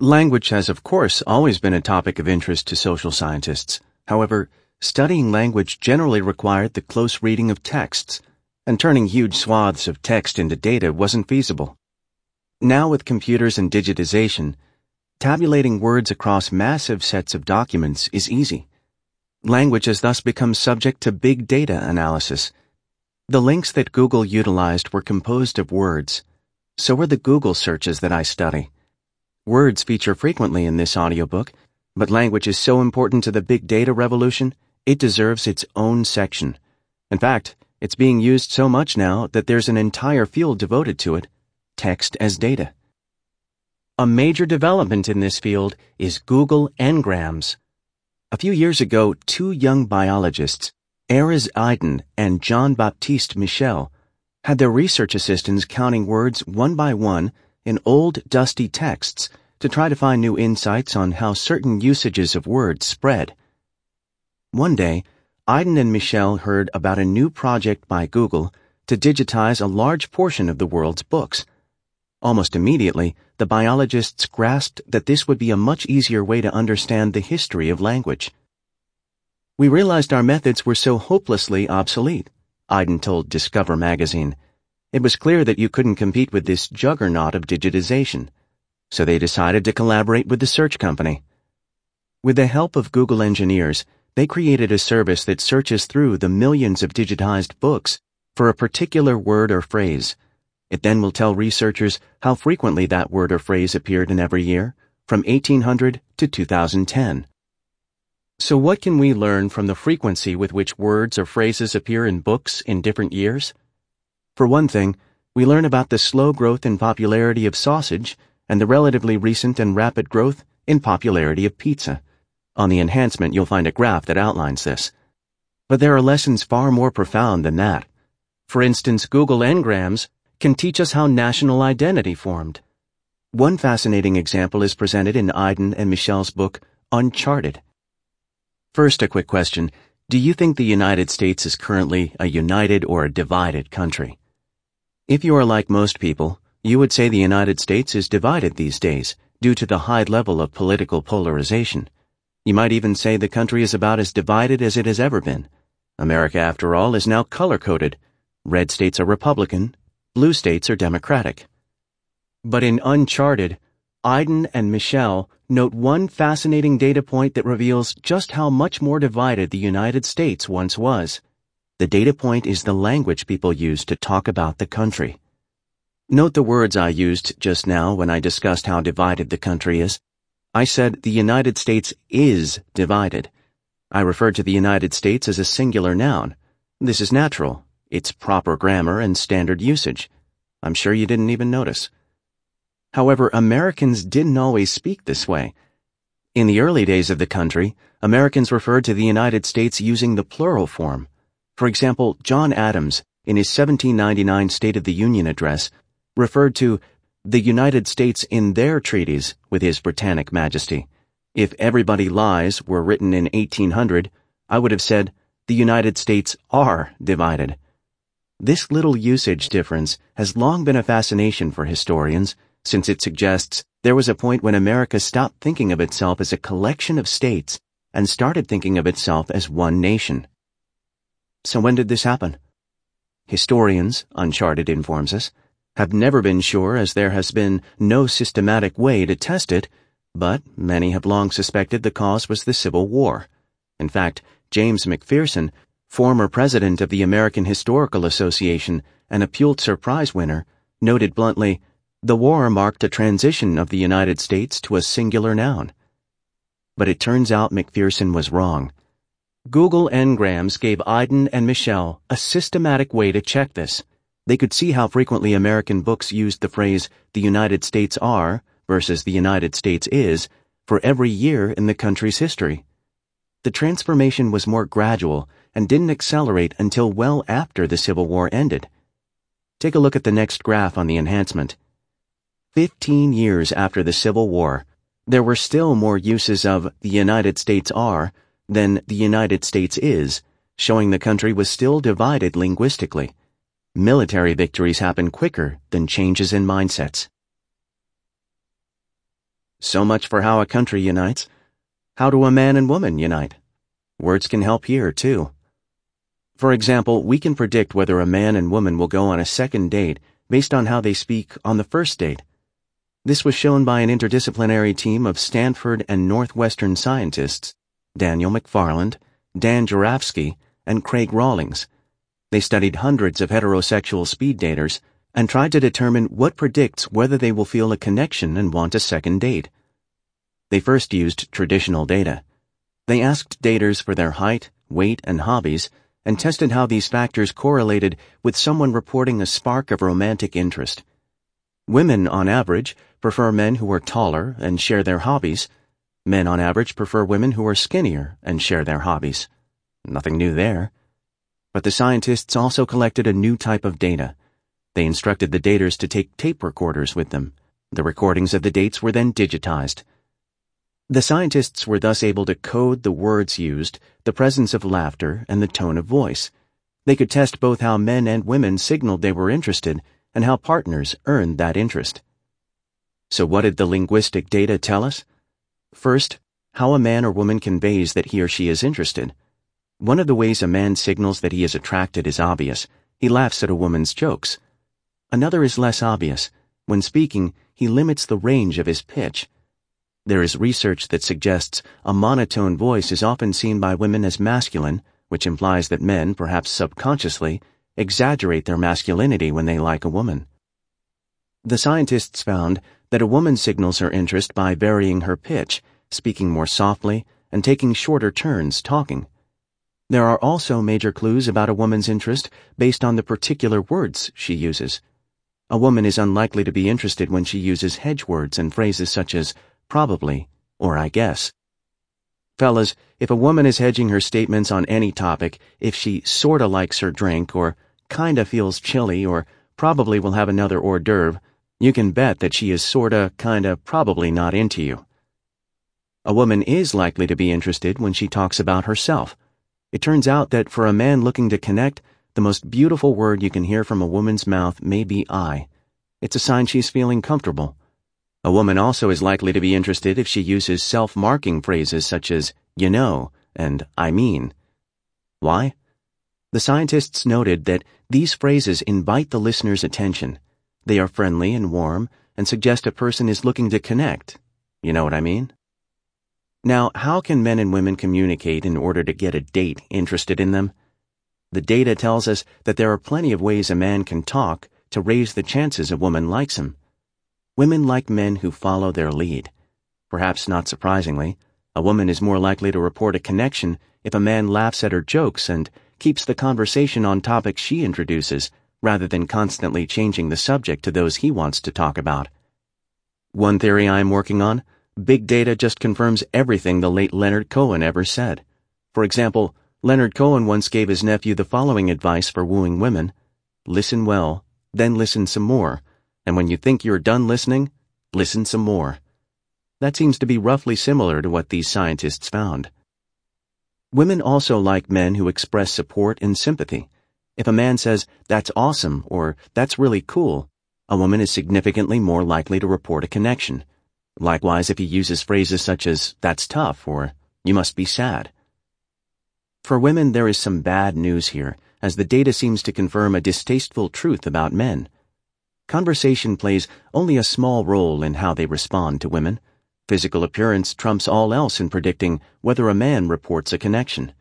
Language has, of course, always been a topic of interest to social scientists. However, studying language generally required the close reading of texts, and turning huge swaths of text into data wasn't feasible. Now, with computers and digitization, tabulating words across massive sets of documents is easy. Language has thus become subject to big data analysis. The links that Google utilized were composed of words. So were the Google searches that I study. Words feature frequently in this audiobook, but language is so important to the big data revolution, it deserves its own section. In fact, it's being used so much now that there's an entire field devoted to it, text as data. A major development in this field is Google Ngrams. A few years ago, two young biologists, Erez Aiden and Jean-Baptiste Michel, had their research assistants counting words one by one in old, dusty texts to try to find new insights on how certain usages of words spread. One day, Aiden and Michel heard about a new project by Google to digitize a large portion of the world's books. Almost immediately, the biologists grasped that this would be a much easier way to understand the history of language. "We realized our methods were so hopelessly obsolete," Aiden told Discover magazine. "It was clear that you couldn't compete with this juggernaut of digitization." So they decided to collaborate with the search company. With the help of Google engineers, they created a service that searches through the millions of digitized books for a particular word or phrase. It then will tell researchers how frequently that word or phrase appeared in every year, from 1800 to 2010. So what can we learn from the frequency with which words or phrases appear in books in different years? For one thing, we learn about the slow growth in popularity of sausage and the relatively recent and rapid growth in popularity of pizza. On the enhancement, you'll find a graph that outlines this. But there are lessons far more profound than that. For instance, Google Ngrams can teach us how national identity formed. One fascinating example is presented in Aiden and Michel's book, Uncharted. First, a quick question. Do you think the United States is currently a united or a divided country? If you are like most people, you would say the United States is divided these days due to the high level of political polarization. You might even say the country is about as divided as it has ever been. America, after all, is now color-coded. Red states are Republican, blue states are Democratic. But in Uncharted, Aiden and Michel note one fascinating data point that reveals just how much more divided the United States once was. The data point is the language people use to talk about the country. Note the words I used just now when I discussed how divided the country is. I said the United States is divided. I referred to the United States as a singular noun. This is natural. It's proper grammar and standard usage. I'm sure you didn't even notice. However, Americans didn't always speak this way. In the early days of the country, Americans referred to the United States using the plural form. For example, John Adams, in his 1799 State of the Union address, referred to the United States in their treaties with His Britannic Majesty. If Everybody Lies were written in 1800, I would have said, the United States are divided. This little usage difference has long been a fascination for historians, since it suggests there was a point when America stopped thinking of itself as a collection of states and started thinking of itself as one nation. So when did this happen? Historians, Uncharted informs us, have never been sure, as there has been no systematic way to test it, but many have long suspected the cause was the Civil War. In fact, James McPherson, former president of the American Historical Association and a Pulitzer Prize winner, noted bluntly, "The war marked a transition of the United States to a singular noun." But it turns out McPherson was wrong. Google engrams gave Aiden and Michelle a systematic way to check this. They could see how frequently American books used the phrase, "the United States are" versus "the United States is" for every year in the country's history. The transformation was more gradual and didn't accelerate until well after the Civil War ended. Take a look at the next graph on the enhancement. 15 years after the Civil War, there were still more uses of "the United States are" than "the United States is," showing the country was still divided linguistically. Military victories happen quicker than changes in mindsets. So much for how a country unites. How do a man and woman unite? Words can help here, too. For example, we can predict whether a man and woman will go on a second date based on how they speak on the first date. This was shown by an interdisciplinary team of Stanford and Northwestern scientists, Daniel McFarland, Dan Jarofsky, and Craig Rawlings. They studied hundreds of heterosexual speed daters and tried to determine what predicts whether they will feel a connection and want a second date. They first used traditional data. They asked daters for their height, weight, and hobbies, and tested how these factors correlated with someone reporting a spark of romantic interest. Women, on average, prefer men who are taller and share their hobbies. Men, on average, prefer women who are skinnier and share their hobbies. Nothing new there. But the scientists also collected a new type of data. They instructed the daters to take tape recorders with them. The recordings of the dates were then digitized. The scientists were thus able to code the words used, the presence of laughter, and the tone of voice. They could test both how men and women signaled they were interested and how partners earned that interest. So what did the linguistic data tell us? First, how a man or woman conveys that he or she is interested. One of the ways a man signals that he is attracted is obvious. He laughs at a woman's jokes. Another is less obvious. When speaking, he limits the range of his pitch. There is research that suggests a monotone voice is often seen by women as masculine, which implies that men, perhaps subconsciously, exaggerate their masculinity when they like a woman. The scientists found that a woman signals her interest by varying her pitch, speaking more softly, and taking shorter turns talking. There are also major clues about a woman's interest based on the particular words she uses. A woman is unlikely to be interested when she uses hedge words and phrases such as "probably," or "I guess." Fellas, if a woman is hedging her statements on any topic, if she sorta likes her drink, or kinda feels chilly, or probably will have another hors d'oeuvre, you can bet that she is sorta, kinda, probably not into you. A woman is likely to be interested when she talks about herself. It turns out that for a man looking to connect, the most beautiful word you can hear from a woman's mouth may be "I." It's a sign she's feeling comfortable. A woman also is likely to be interested if she uses self-marking phrases such as "you know" and "I mean." Why? The scientists noted that these phrases invite the listener's attention. They are friendly and warm and suggest a person is looking to connect. You know what I mean? Now, how can men and women communicate in order to get a date interested in them? The data tells us that there are plenty of ways a man can talk to raise the chances a woman likes him. Women like men who follow their lead. Perhaps not surprisingly, a woman is more likely to report a connection if a man laughs at her jokes and keeps the conversation on topics she introduces, rather than constantly changing the subject to those he wants to talk about. One theory I am working on: big data just confirms everything the late Leonard Cohen ever said. For example, Leonard Cohen once gave his nephew the following advice for wooing women: listen well, then listen some more, and when you think you're done listening, listen some more. That seems to be roughly similar to what these scientists found. Women also like men who express support and sympathy. If a man says, "That's awesome," or "That's really cool," a woman is significantly more likely to report a connection. Likewise, if he uses phrases such as "that's tough" or "you must be sad." For women, there is some bad news here, as the data seems to confirm a distasteful truth about men. Conversation plays only a small role in how they respond to women. Physical appearance trumps all else in predicting whether a man reports a connection.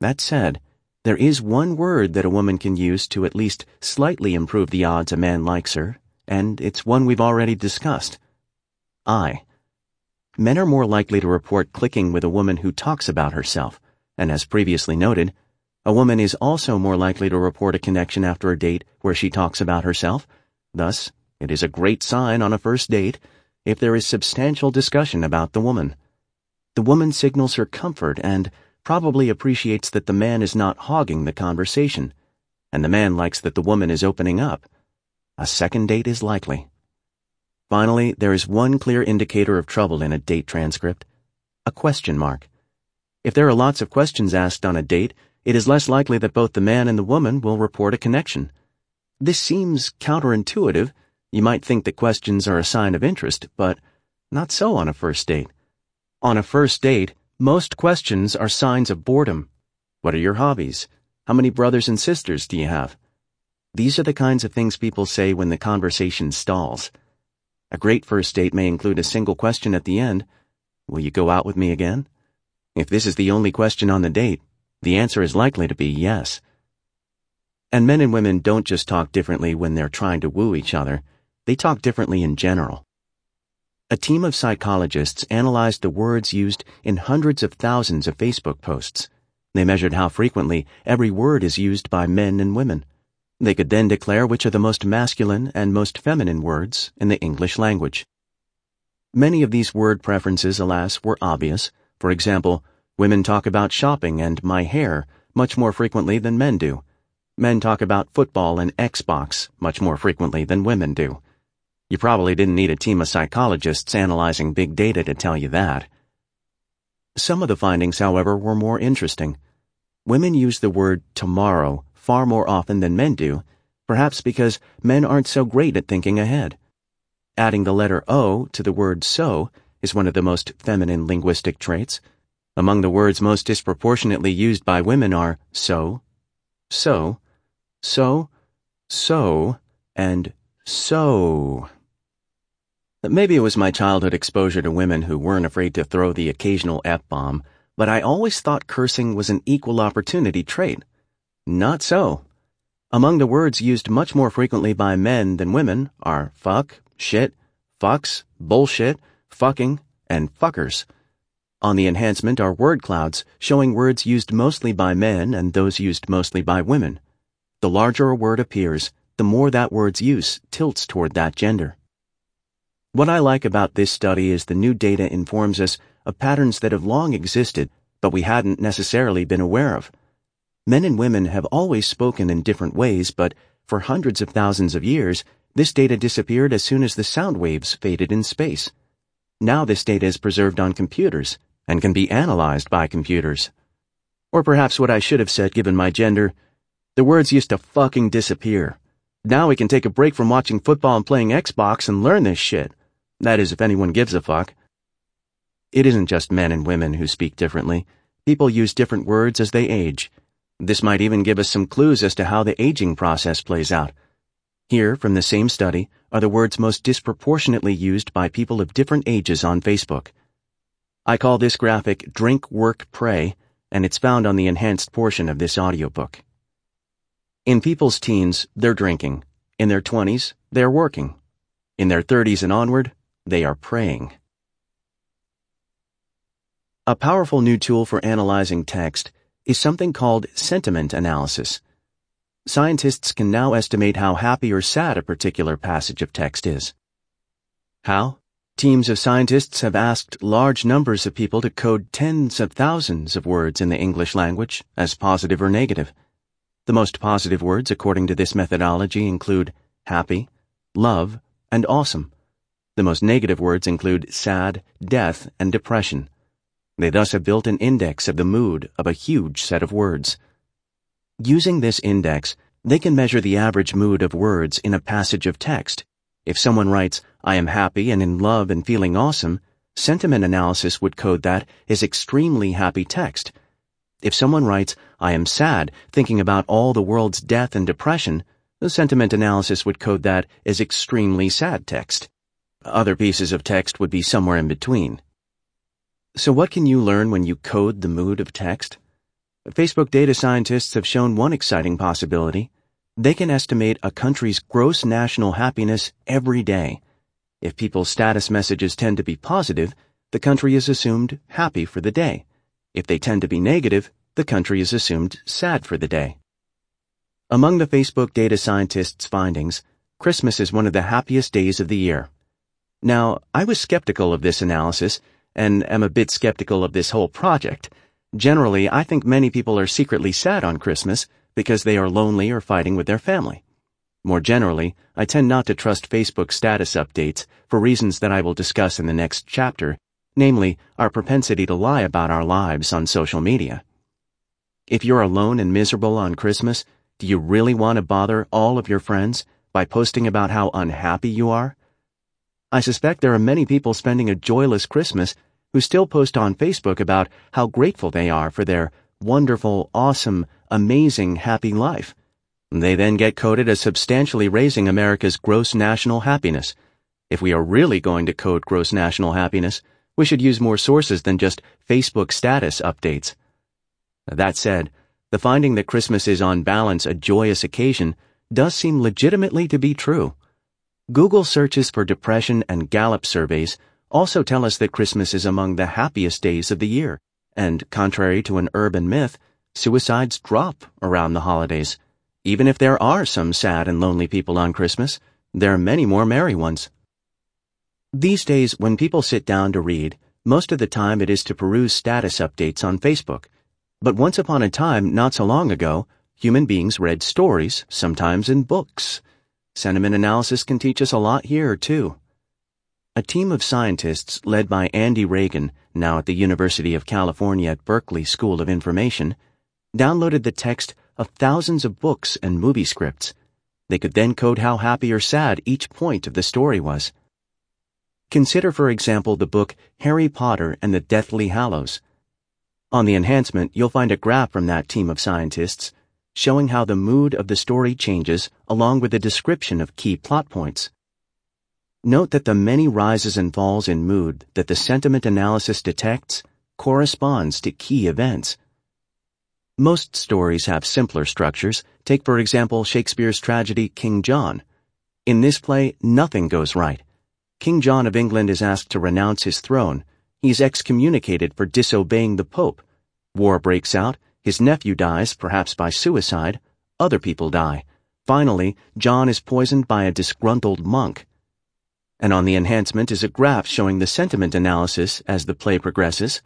That said, there is one word that a woman can use to at least slightly improve the odds a man likes her, and it's one we've already discussed: I. Men are more likely to report clicking with a woman who talks about herself, and as previously noted, a woman is also more likely to report a connection after a date where she talks about herself. Thus, it is a great sign on a first date if there is substantial discussion about the woman. The woman signals her comfort and probably appreciates that the man is not hogging the conversation, and the man likes that the woman is opening up. A second date is likely. Finally, there is one clear indicator of trouble in a date transcript: a question mark. If there are lots of questions asked on a date, it is less likely that both the man and the woman will report a connection. This seems counterintuitive. You might think that questions are a sign of interest, but not so on a first date. On a first date, most questions are signs of boredom. What are your hobbies? How many brothers and sisters do you have? These are the kinds of things people say when the conversation stalls. A great first date may include a single question at the end: "Will you go out with me again?" If this is the only question on the date, the answer is likely to be yes. And men and women don't just talk differently when they're trying to woo each other. They talk differently in general. A team of psychologists analyzed the words used in hundreds of thousands of Facebook posts. They measured how frequently every word is used by men and women. They could then declare which are the most masculine and most feminine words in the English language. Many of these word preferences, alas, were obvious. For example, women talk about shopping and "my hair" much more frequently than men do. Men talk about football and Xbox much more frequently than women do. You probably didn't need a team of psychologists analyzing big data to tell you that. Some of the findings, however, were more interesting. Women use the word "tomorrow" far more often than men do, perhaps because men aren't so great at thinking ahead. Adding the letter "o" to the word "so" is one of the most feminine linguistic traits. Among the words most disproportionately used by women are "so," "so," "so," "so," and "so." Maybe it was my childhood exposure to women who weren't afraid to throw the occasional F-bomb, but I always thought cursing was an equal opportunity trait. Not so. Among the words used much more frequently by men than women are "fuck," "shit," "fucks," "bullshit," "fucking," and "fuckers." On the enhancement are word clouds showing words used mostly by men and those used mostly by women. The larger a word appears, the more that word's use tilts toward that gender. What I like about this study is the new data informs us of patterns that have long existed, but we hadn't necessarily been aware of. Men and women have always spoken in different ways, but for hundreds of thousands of years, this data disappeared as soon as the sound waves faded in space. Now this data is preserved on computers and can be analyzed by computers. Or perhaps what I should have said, given my gender: the words used to fucking disappear. Now we can take a break from watching football and playing Xbox and learn this shit. That is, if anyone gives a fuck. It isn't just men and women who speak differently. People use different words as they age. This might even give us some clues as to how the aging process plays out. Here, from the same study, are the words most disproportionately used by people of different ages on Facebook. I call this graphic "Drink, Work, Pray," and it's found on the enhanced portion of this audiobook. In people's teens, they're drinking. In their 20s, they're working. In their 30s and onward, they are praying. A powerful new tool for analyzing text is something called sentiment analysis. Scientists can now estimate how happy or sad a particular passage of text is. How? Teams of scientists have asked large numbers of people to code tens of thousands of words in the English language as positive or negative. The most positive words, according to this methodology, include happy, love, and awesome. The most negative words include sad, death, and depression. They thus have built an index of the mood of a huge set of words. Using this index, they can measure the average mood of words in a passage of text. If someone writes, "I am happy and in love and feeling awesome," sentiment analysis would code that as extremely happy text. If someone writes, "I am sad, thinking about all the world's death and depression," the sentiment analysis would code that as extremely sad text. Other pieces of text would be somewhere in between. So what can you learn when you code the mood of text? Facebook data scientists have shown one exciting possibility. They can estimate a country's gross national happiness every day. If people's status messages tend to be positive, the country is assumed happy for the day. If they tend to be negative, the country is assumed sad for the day. Among the Facebook data scientists' findings, Christmas is one of the happiest days of the year. Now, I was skeptical of this analysis, and am a bit skeptical of this whole project. Generally, I think many people are secretly sad on Christmas because they are lonely or fighting with their family. More generally, I tend not to trust Facebook status updates for reasons that I will discuss in the next chapter, namely, our propensity to lie about our lives on social media. If you're alone and miserable on Christmas, do you really want to bother all of your friends by posting about how unhappy you are? I suspect there are many people spending a joyless Christmas who still post on Facebook about how grateful they are for their wonderful, awesome, amazing, happy life. They then get coded as substantially raising America's gross national happiness. If we are really going to code gross national happiness, we should use more sources than just Facebook status updates. That said, the finding that Christmas is on balance a joyous occasion does seem legitimately to be true. Google searches for depression and Gallup surveys also tell us that Christmas is among the happiest days of the year, and contrary to an urban myth, suicides drop around the holidays. Even if there are some sad and lonely people on Christmas, there are many more merry ones. These days, when people sit down to read, most of the time it is to peruse status updates on Facebook. But once upon a time, not so long ago, human beings read stories, sometimes in books. Sentiment analysis can teach us a lot here, too. A team of scientists led by Andy Reagan, now at the University of California at Berkeley School of Information, downloaded the text of thousands of books and movie scripts. They could then code how happy or sad each point of the story was. Consider, for example, the book Harry Potter and the Deathly Hallows. On the enhancement, you'll find a graph from that team of scientists showing how the mood of the story changes along with a description of key plot points. Note that the many rises and falls in mood that the sentiment analysis detects corresponds to key events. Most stories have simpler structures. Take, for example, Shakespeare's tragedy King John. In this play, nothing goes right. King John of England is asked to renounce his throne. He is excommunicated for disobeying the Pope. War breaks out. His nephew dies, perhaps by suicide. Other people die. Finally, John is poisoned by a disgruntled monk. And on the enhancement is a graph showing the sentiment analysis as the play progresses.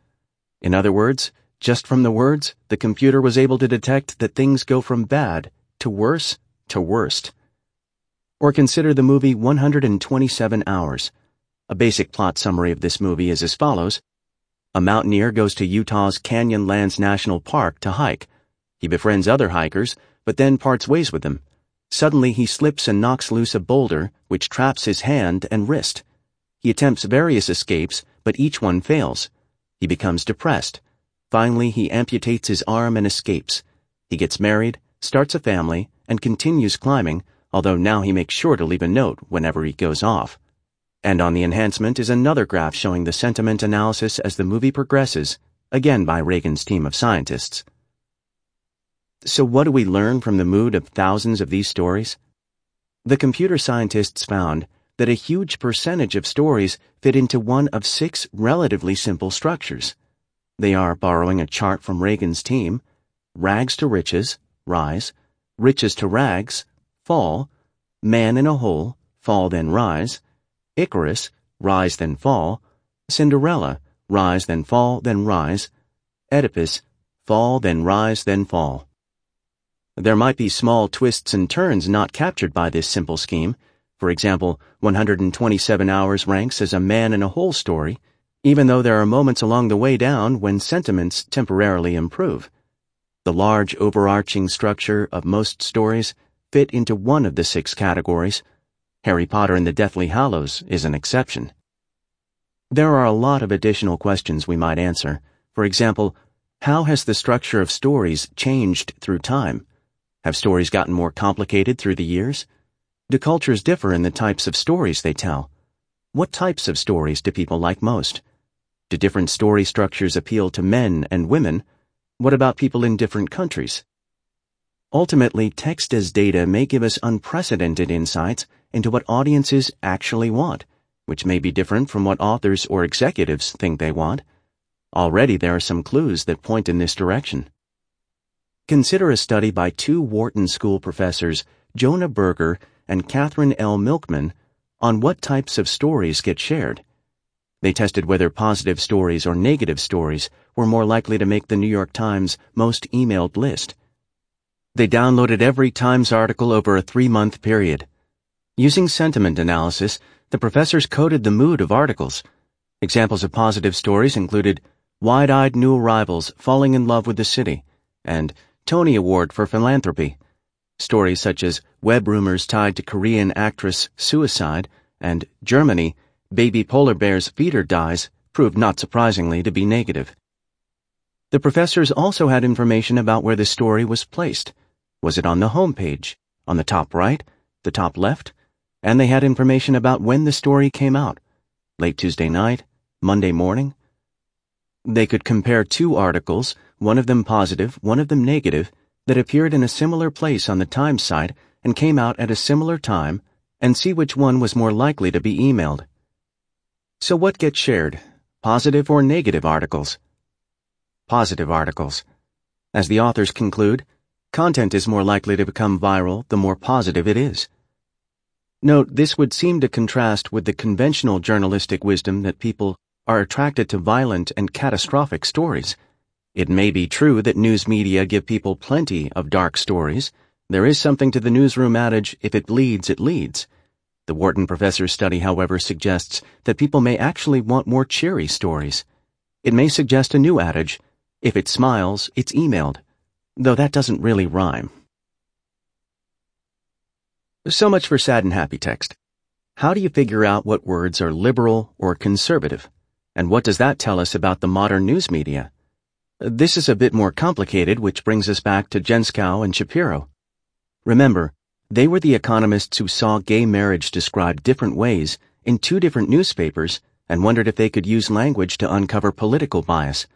In other words, just from the words, the computer was able to detect that things go from bad to worse to worst. Or consider the movie 127 Hours. A basic plot summary of this movie is as follows. A mountaineer goes to Utah's Canyonlands National Park to hike. He befriends other hikers, but then parts ways with them. Suddenly he slips and knocks loose a boulder, which traps his hand and wrist. He attempts various escapes, but each one fails. He becomes depressed. Finally, he amputates his arm and escapes. He gets married, starts a family, and continues climbing, although now he makes sure to leave a note whenever he goes off. And on the enhancement is another graph showing the sentiment analysis as the movie progresses, again by Reagan's team of scientists. So what do we learn from the mood of thousands of these stories? The computer scientists found that a huge percentage of stories fit into one of six relatively simple structures. They are, borrowing a chart from Reagan's team, rags to riches, rise, riches to rags, fall, man in a hole, fall then rise, Icarus, rise then fall, Cinderella, rise then rise, Oedipus, fall then rise then fall. There might be small twists and turns not captured by this simple scheme. For example, 127 hours ranks as a man in a hole story, even though there are moments along the way down when sentiments temporarily improve. The large overarching structure of most stories fit into one of the six categories. Harry Potter and the Deathly Hallows is an exception. There are a lot of additional questions we might answer. For example, how has the structure of stories changed through time? Have stories gotten more complicated through the years? Do cultures differ in the types of stories they tell? What types of stories do people like most? Do different story structures appeal to men and women? What about people in different countries? Ultimately, text as data may give us unprecedented insights into what audiences actually want, which may be different from what authors or executives think they want. Already there are some clues that point in this direction. Consider a study by two Wharton School professors, Jonah Berger and Catherine L. Milkman, on what types of stories get shared. They tested whether positive stories or negative stories were more likely to make the New York Times most emailed list. They downloaded every Times article over a 3-month period. Using sentiment analysis, the professors coded the mood of articles. Examples of positive stories included "Wide-eyed New Arrivals Falling in Love with the City" and "Tony Award for Philanthropy." Stories such as "Web Rumors Tied to Korean Actress Suicide" and "Germany, Baby Polar Bear's Feeder Dies" proved not surprisingly to be negative. The professors also had information about where the story was placed. Was it on the home page, on the top right, the top left? And they had information about when the story came out, late Tuesday night, Monday morning. They could compare two articles, one of them positive, one of them negative, that appeared in a similar place on the Times site and came out at a similar time, and see which one was more likely to be emailed. So what gets shared, positive or negative articles? Positive articles. As the authors conclude, content is more likely to become viral the more positive it is. Note, this would seem to contrast with the conventional journalistic wisdom that people are attracted to violent and catastrophic stories. It may be true that news media give people plenty of dark stories. There is something to the newsroom adage, if it bleeds, it leads. The Wharton professor's study, however, suggests that people may actually want more cheery stories. It may suggest a new adage, if it smiles, it's emailed, though that doesn't really rhyme. So much for sad and happy text. How do you figure out what words are liberal or conservative? And what does that tell us about the modern news media? This is a bit more complicated, which brings us back to Gentzkow and Shapiro. Remember, they were the economists who saw gay marriage described different ways in two different newspapers and wondered if they could use language to uncover political bias.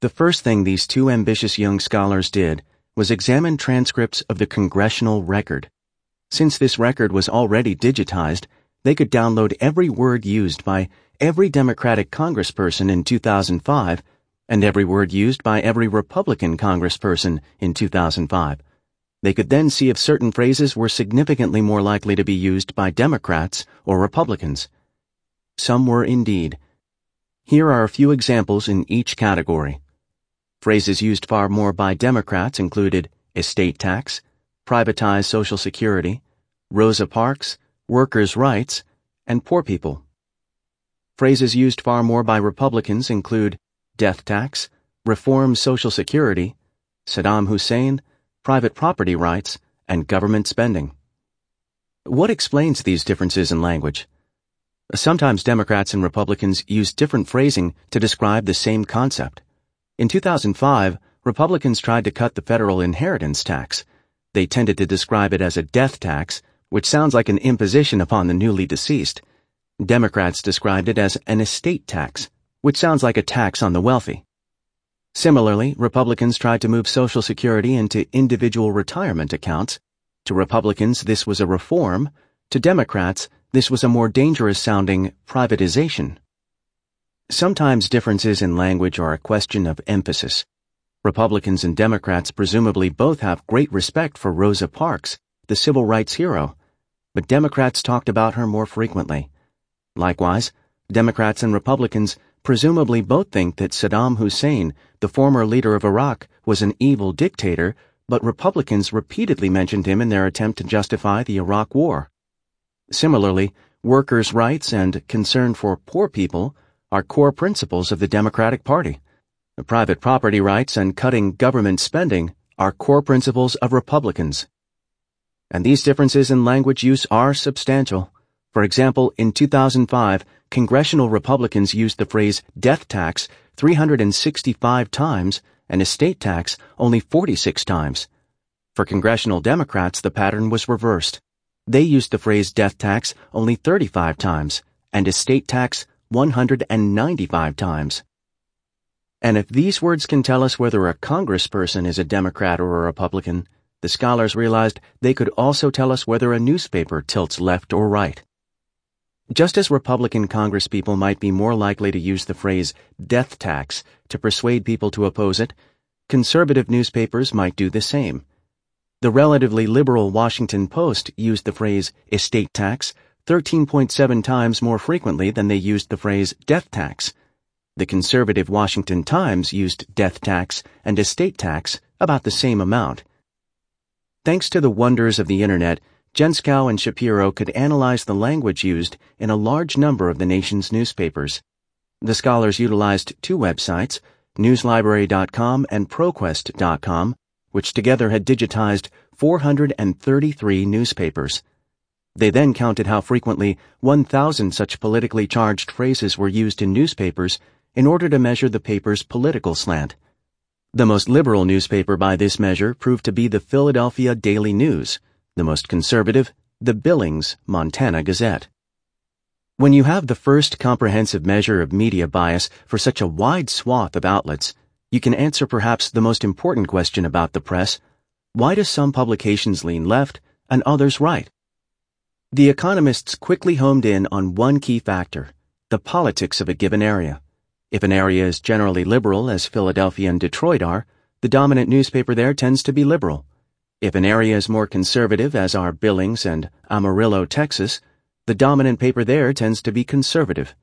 The first thing these two ambitious young scholars did was examine transcripts of the congressional record. Since this record was already digitized, they could download every word used by every Democratic congressperson in 2005 and every word used by every Republican congressperson in 2005. They could then see if certain phrases were significantly more likely to be used by Democrats or Republicans. Some were indeed. Here are a few examples in each category. Phrases used far more by Democrats included estate tax, privatize Social Security, Rosa Parks, workers' rights, and poor people. Phrases used far more by Republicans include death tax, reform Social Security, Saddam Hussein, private property rights, and government spending. What explains these differences in language? Sometimes Democrats and Republicans use different phrasing to describe the same concept. In 2005, Republicans tried to cut the federal inheritance tax. They tended to describe it as a death tax, which sounds like an imposition upon the newly deceased. Democrats described it as an estate tax, which sounds like a tax on the wealthy. Similarly, Republicans tried to move Social Security into individual retirement accounts. To Republicans, this was a reform. To Democrats, this was a more dangerous-sounding privatization. Sometimes differences in language are a question of emphasis. Republicans and Democrats presumably both have great respect for Rosa Parks, the civil rights hero, but Democrats talked about her more frequently. Likewise, Democrats and Republicans presumably both think that Saddam Hussein, the former leader of Iraq, was an evil dictator, but Republicans repeatedly mentioned him in their attempt to justify the Iraq War. Similarly, workers' rights and concern for poor people are core principles of the Democratic Party. Private property rights and cutting government spending are core principles of Republicans. And these differences in language use are substantial. For example, in 2005, congressional Republicans used the phrase death tax 365 times and estate tax only 46 times. For congressional Democrats, the pattern was reversed. They used the phrase death tax only 35 times and estate tax 195 times. And if these words can tell us whether a congressperson is a Democrat or a Republican, the scholars realized they could also tell us whether a newspaper tilts left or right. Just as Republican congresspeople might be more likely to use the phrase death tax to persuade people to oppose it, conservative newspapers might do the same. The relatively liberal Washington Post used the phrase estate tax 13.7 times more frequently than they used the phrase death tax. The conservative Washington Times used death tax and estate tax about the same amount. Thanks to the wonders of the Internet, Gentzkow and Shapiro could analyze the language used in a large number of the nation's newspapers. The scholars utilized two websites, newslibrary.com and proquest.com, which together had digitized 433 newspapers. They then counted how frequently 1,000 such politically charged phrases were used in newspapers in order to measure the paper's political slant. The most liberal newspaper by this measure proved to be the Philadelphia Daily News, the most conservative, the Billings, Montana Gazette. When you have the first comprehensive measure of media bias for such a wide swath of outlets, you can answer perhaps the most important question about the press: why do some publications lean left and others right? The economists quickly homed in on one key factor: the politics of a given area. If an area is generally liberal, as Philadelphia and Detroit are, the dominant newspaper there tends to be liberal. If an area is more conservative, as are Billings and Amarillo, Texas, the dominant paper there tends to be conservative.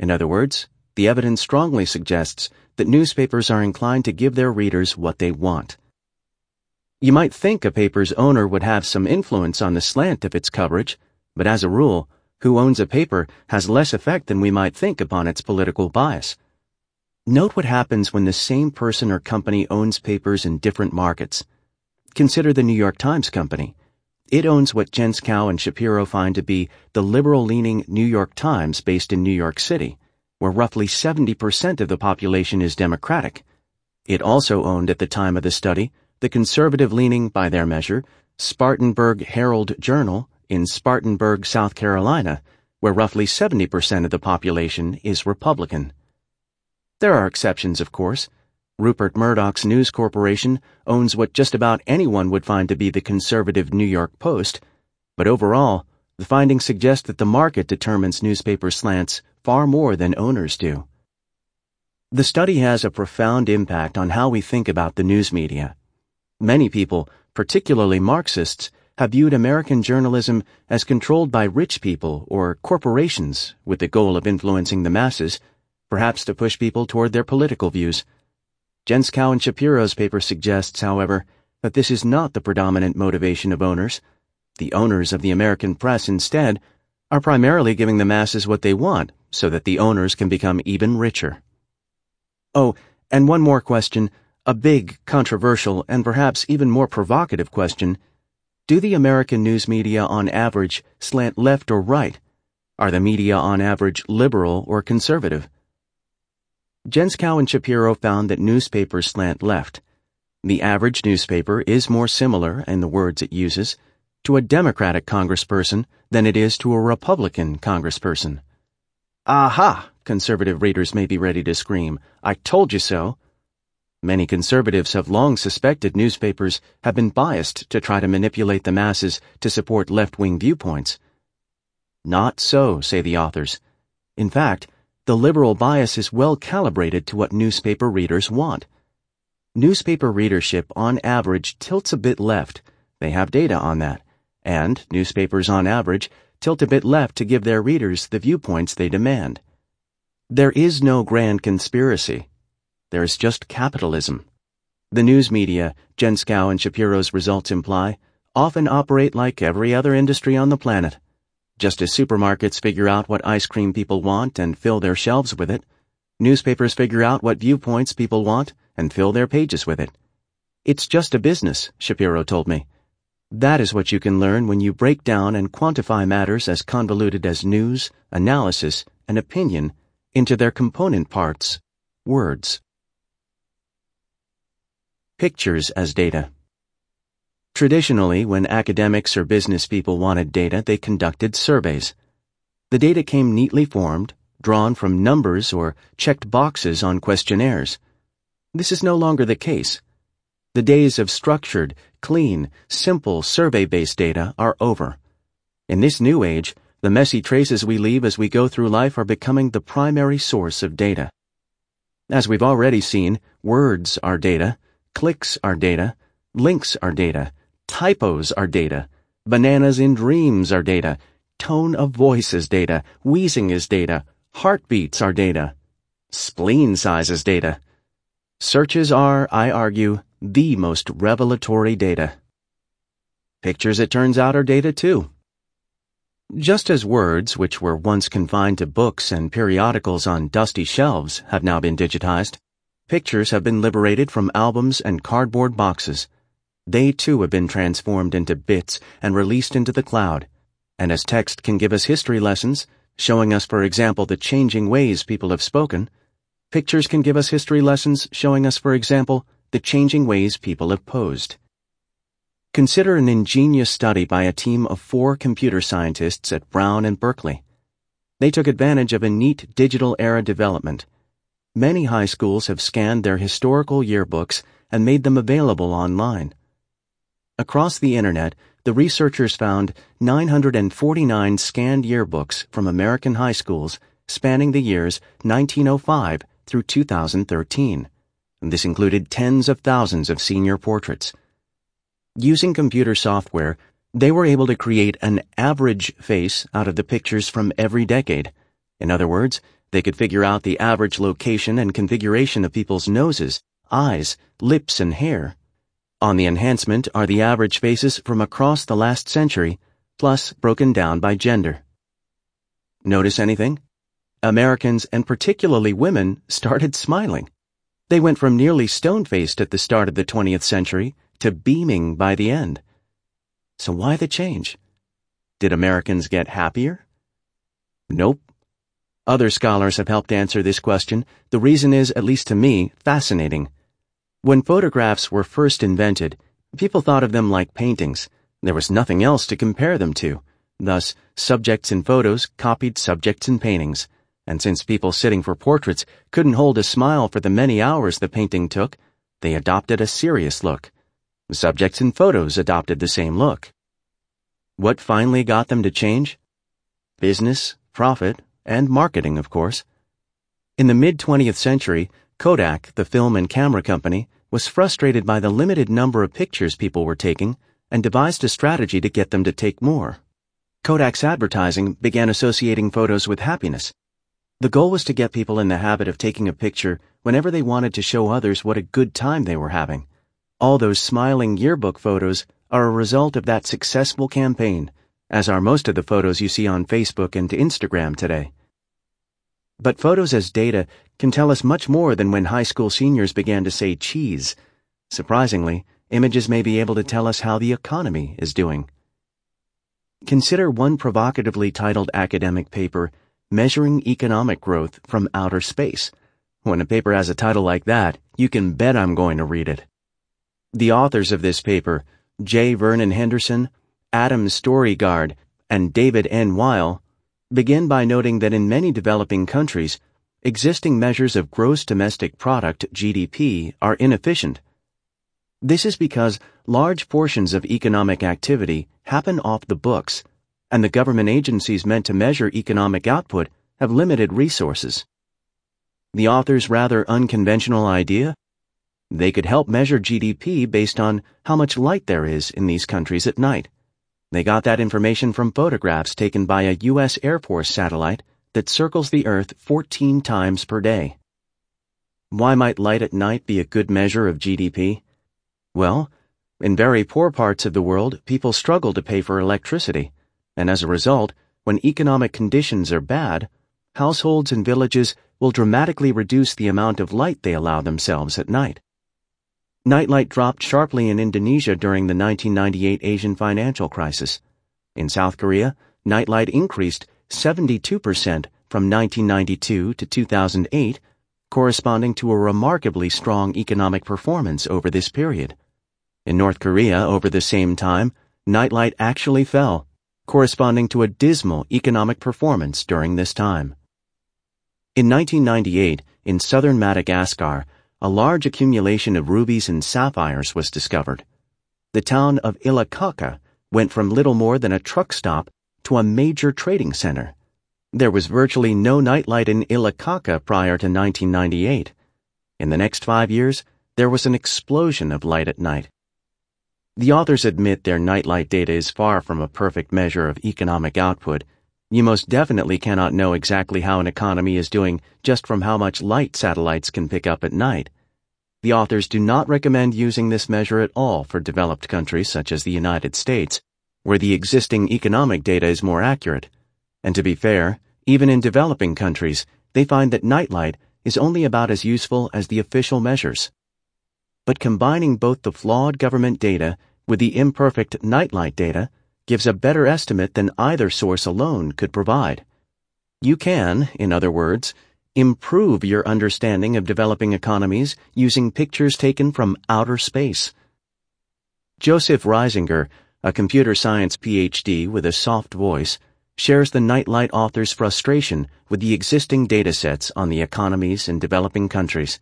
In other words, the evidence strongly suggests that newspapers are inclined to give their readers what they want. You might think a paper's owner would have some influence on the slant of its coverage, but as a rule, who owns a paper has less effect than we might think upon its political bias. Note what happens when the same person or company owns papers in different markets. Consider the New York Times Company. It owns what Gentzkow and Shapiro find to be the liberal-leaning New York Times based in New York City, where roughly 70% of the population is Democratic. It also owned, at the time of the study, the conservative-leaning, by their measure, Spartanburg Herald Journal in Spartanburg, South Carolina, where roughly 70% of the population is Republican. There are exceptions, of course. Rupert Murdoch's News Corporation owns what just about anyone would find to be the conservative New York Post, but overall, the findings suggest that the market determines newspaper slants far more than owners do. The study has a profound impact on how we think about the news media. Many people, particularly Marxists, have viewed American journalism as controlled by rich people or corporations with the goal of influencing the masses, perhaps to push people toward their political views. Gentzkow and Shapiro's paper suggests, however, that this is not the predominant motivation of owners. The owners of the American press, instead, are primarily giving the masses what they want so that the owners can become even richer. Oh, and one more question, a big, controversial, and perhaps even more provocative question: do the American news media on average slant left or right? Are the media on average liberal or conservative? Gentzkow and Shapiro found that newspapers slant left. The average newspaper is more similar, in the words it uses, to a Democratic congressperson than it is to a Republican congressperson. Aha! Conservative readers may be ready to scream, "I told you so!" Many conservatives have long suspected newspapers have been biased to try to manipulate the masses to support left-wing viewpoints. Not so, say the authors. In fact, the liberal bias is well calibrated to what newspaper readers want. Newspaper readership, on average, tilts a bit left. They have data on that. And newspapers, on average, tilt a bit left to give their readers the viewpoints they demand. There is no grand conspiracy. There is just capitalism. The news media, Gentzkow and Shapiro's results imply, often operate like every other industry on the planet. Just as supermarkets figure out what ice cream people want and fill their shelves with it, newspapers figure out what viewpoints people want and fill their pages with it. It's just a business, Shapiro told me. That is what you can learn when you break down and quantify matters as convoluted as news, analysis, and opinion into their component parts, words. Pictures as data. Traditionally, when academics or business people wanted data, they conducted surveys. The data came neatly formed, drawn from numbers or checked boxes on questionnaires. This is no longer the case. The days of structured, clean, simple survey-based data are over. In this new age, the messy traces we leave as we go through life are becoming the primary source of data. As we've already seen, words are data. Clicks are data, links are data, typos are data, bananas in dreams are data, tone of voice is data, wheezing is data, heartbeats are data, spleen size is data. Searches are, I argue, the most revelatory data. Pictures, it turns out, are data too. Just as words, which were once confined to books and periodicals on dusty shelves, have now been digitized, pictures have been liberated from albums and cardboard boxes. They too have been transformed into bits and released into the cloud. And as text can give us history lessons, showing us, for example, the changing ways people have spoken, pictures can give us history lessons showing us, for example, the changing ways people have posed. Consider an ingenious study by a team of 4 computer scientists at Brown and Berkeley. They took advantage of a neat digital era development. Many high schools have scanned their historical yearbooks and made them available online. Across the internet, the researchers found 949 scanned yearbooks from American high schools spanning the years 1905 through 2013. This included tens of thousands of senior portraits. Using computer software, they were able to create an average face out of the pictures from every decade. In other words, they could figure out the average location and configuration of people's noses, eyes, lips, and hair. On the enhancement are the average faces from across the last century, plus broken down by gender. Notice anything? Americans, and particularly women, started smiling. They went from nearly stone-faced at the start of the 20th century to beaming by the end. So why the change? Did Americans get happier? Nope. Other scholars have helped answer this question. The reason is, at least to me, fascinating. When photographs were first invented, people thought of them like paintings. There was nothing else to compare them to. Thus, subjects in photos copied subjects in paintings. And since people sitting for portraits couldn't hold a smile for the many hours the painting took, they adopted a serious look. Subjects in photos adopted the same look. What finally got them to change? Business, profit, and marketing, of course. In the mid-20th century, Kodak, the film and camera company, was frustrated by the limited number of pictures people were taking and devised a strategy to get them to take more. Kodak's advertising began associating photos with happiness. The goal was to get people in the habit of taking a picture whenever they wanted to show others what a good time they were having. All those smiling yearbook photos are a result of that successful campaign, as are most of the photos you see on Facebook and Instagram today. But photos as data can tell us much more than when high school seniors began to say cheese. Surprisingly, images may be able to tell us how the economy is doing. Consider one provocatively titled academic paper, Measuring Economic Growth from Outer Space. When a paper has a title like that, you can bet I'm going to read it. The authors of this paper, J. Vernon Henderson, Adam Storygaard, and David N. Weil, begin by noting that in many developing countries, existing measures of gross domestic product, GDP, are inefficient. This is because large portions of economic activity happen off the books, and the government agencies meant to measure economic output have limited resources. The author's rather unconventional idea? They could help measure GDP based on how much light there is in these countries at night. They got that information from photographs taken by a U.S. Air Force satellite that circles the Earth 14 times per day. Why might light at night be a good measure of GDP? Well, in very poor parts of the world, people struggle to pay for electricity, and as a result, when economic conditions are bad, households and villages will dramatically reduce the amount of light they allow themselves at night. Nightlight dropped sharply in Indonesia during the 1998 Asian financial crisis. In South Korea, nightlight increased 72% from 1992 to 2008, corresponding to a remarkably strong economic performance over this period. In North Korea, over the same time, nightlight actually fell, corresponding to a dismal economic performance during this time. In 1998, in southern Madagascar, a large accumulation of rubies and sapphires was discovered. The town of Ilokaka went from little more than a truck stop to a major trading center. There was virtually no nightlight in Ilokaka prior to 1998. In the next 5 years, there was an explosion of light at night. The authors admit their nightlight data is far from a perfect measure of economic output. You most definitely cannot know exactly how an economy is doing just from how much light satellites can pick up at night. The authors do not recommend using this measure at all for developed countries such as the United States, where the existing economic data is more accurate. And to be fair, even in developing countries, they find that nightlight is only about as useful as the official measures. But combining both the flawed government data with the imperfect nightlight data gives a better estimate than either source alone could provide. You can, in other words, improve your understanding of developing economies using pictures taken from outer space. Joseph Reisinger, a computer science PhD with a soft voice, shares the nightlight author's frustration with the existing datasets on the economies in developing countries.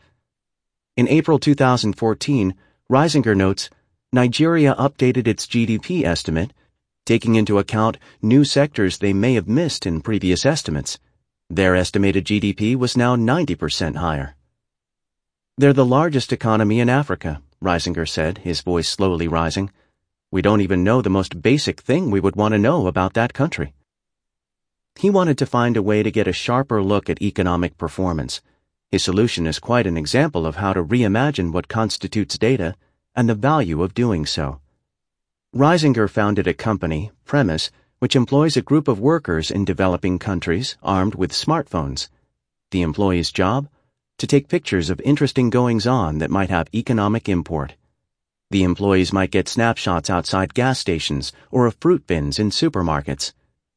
In April 2014, Reisinger notes, Nigeria updated its GDP estimate, taking into account new sectors they may have missed in previous estimates. Their estimated GDP was now 90% higher. They're the largest economy in Africa, Reisinger said, his voice slowly rising. We don't even know the most basic thing we would want to know about that country. He wanted to find a way to get a sharper look at economic performance. His solution is quite an example of how to reimagine what constitutes data and the value of doing so. Reisinger founded a company, Premise, which employs a group of workers in developing countries armed with smartphones. The employee's job? To take pictures of interesting goings-on that might have economic import. The employees might get snapshots outside gas stations or of fruit bins in supermarkets.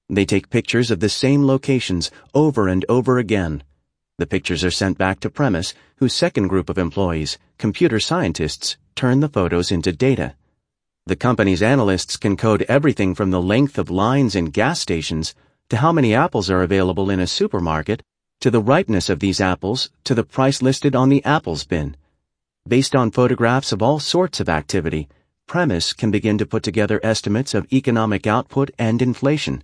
They take pictures of the same locations over and over again. The pictures are sent back to Premise, whose second group of employees, computer scientists, turn the photos into data. The company's analysts can code everything from the length of lines in gas stations to how many apples are available in a supermarket, to the ripeness of these apples, to the price listed on the apples bin. Based on photographs of all sorts of activity, Premise can begin to put together estimates of economic output and inflation.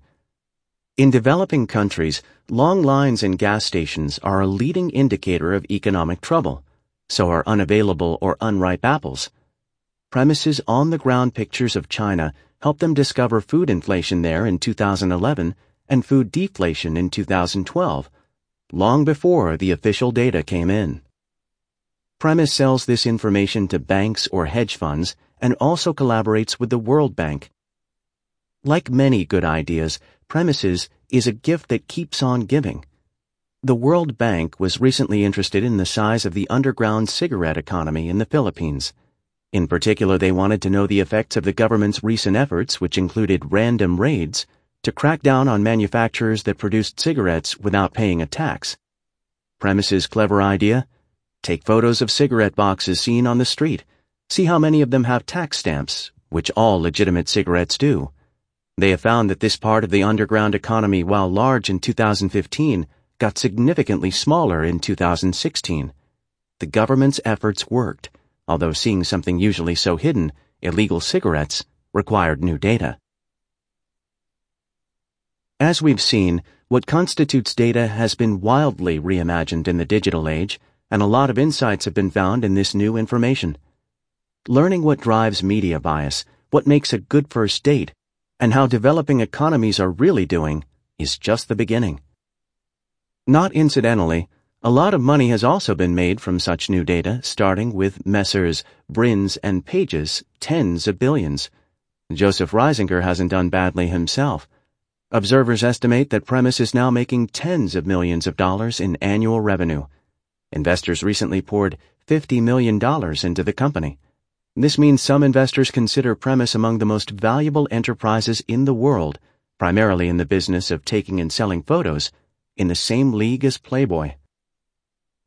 In developing countries, long lines in gas stations are a leading indicator of economic trouble. So are unavailable or unripe apples. Premises on-the-ground pictures of China help them discover food inflation there in 2011 and food deflation in 2012, long before the official data came in. Premise sells this information to banks or hedge funds and also collaborates with the World Bank. Like many good ideas, Premises is a gift that keeps on giving. The World Bank was recently interested in the size of the underground cigarette economy in the Philippines. In particular, they wanted to know the effects of the government's recent efforts, which included random raids, to crack down on manufacturers that produced cigarettes without paying a tax. Premises' clever idea? Take photos of cigarette boxes seen on the street. See how many of them have tax stamps, which all legitimate cigarettes do. They have found that this part of the underground economy, while large in 2015, got significantly smaller in 2016. The government's efforts worked, although seeing something usually so hidden, illegal cigarettes, required new data. As we've seen, what constitutes data has been wildly reimagined in the digital age, and a lot of insights have been found in this new information. Learning what drives media bias, what makes a good first date, and how developing economies are really doing is just the beginning. Not incidentally, a lot of money has also been made from such new data, starting with Messrs. Brin's and Page's tens of billions. Joseph Reisinger hasn't done badly himself. Observers estimate that Premise is now making tens of millions of dollars in annual revenue. Investors recently poured $50 million into the company. This means some investors consider Premise among the most valuable enterprises in the world, primarily in the business of taking and selling photos, in the same league as Playboy.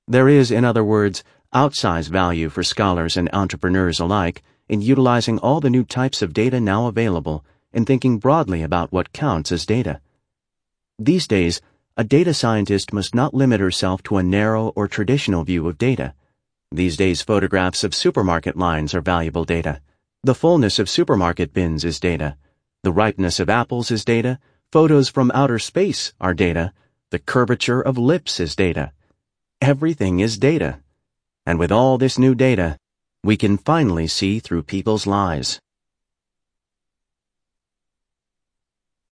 There is, in other words, outsized value for scholars and entrepreneurs alike in utilizing all the new types of data now available and thinking broadly about what counts as data. These days, a data scientist must not limit herself to a narrow or traditional view of data. These days, photographs of supermarket lines are valuable data. The fullness of supermarket bins is data. The ripeness of apples is data. Photos from outer space are data. The curvature of lips is data. Everything is data. And with all this new data, we can finally see through people's lies.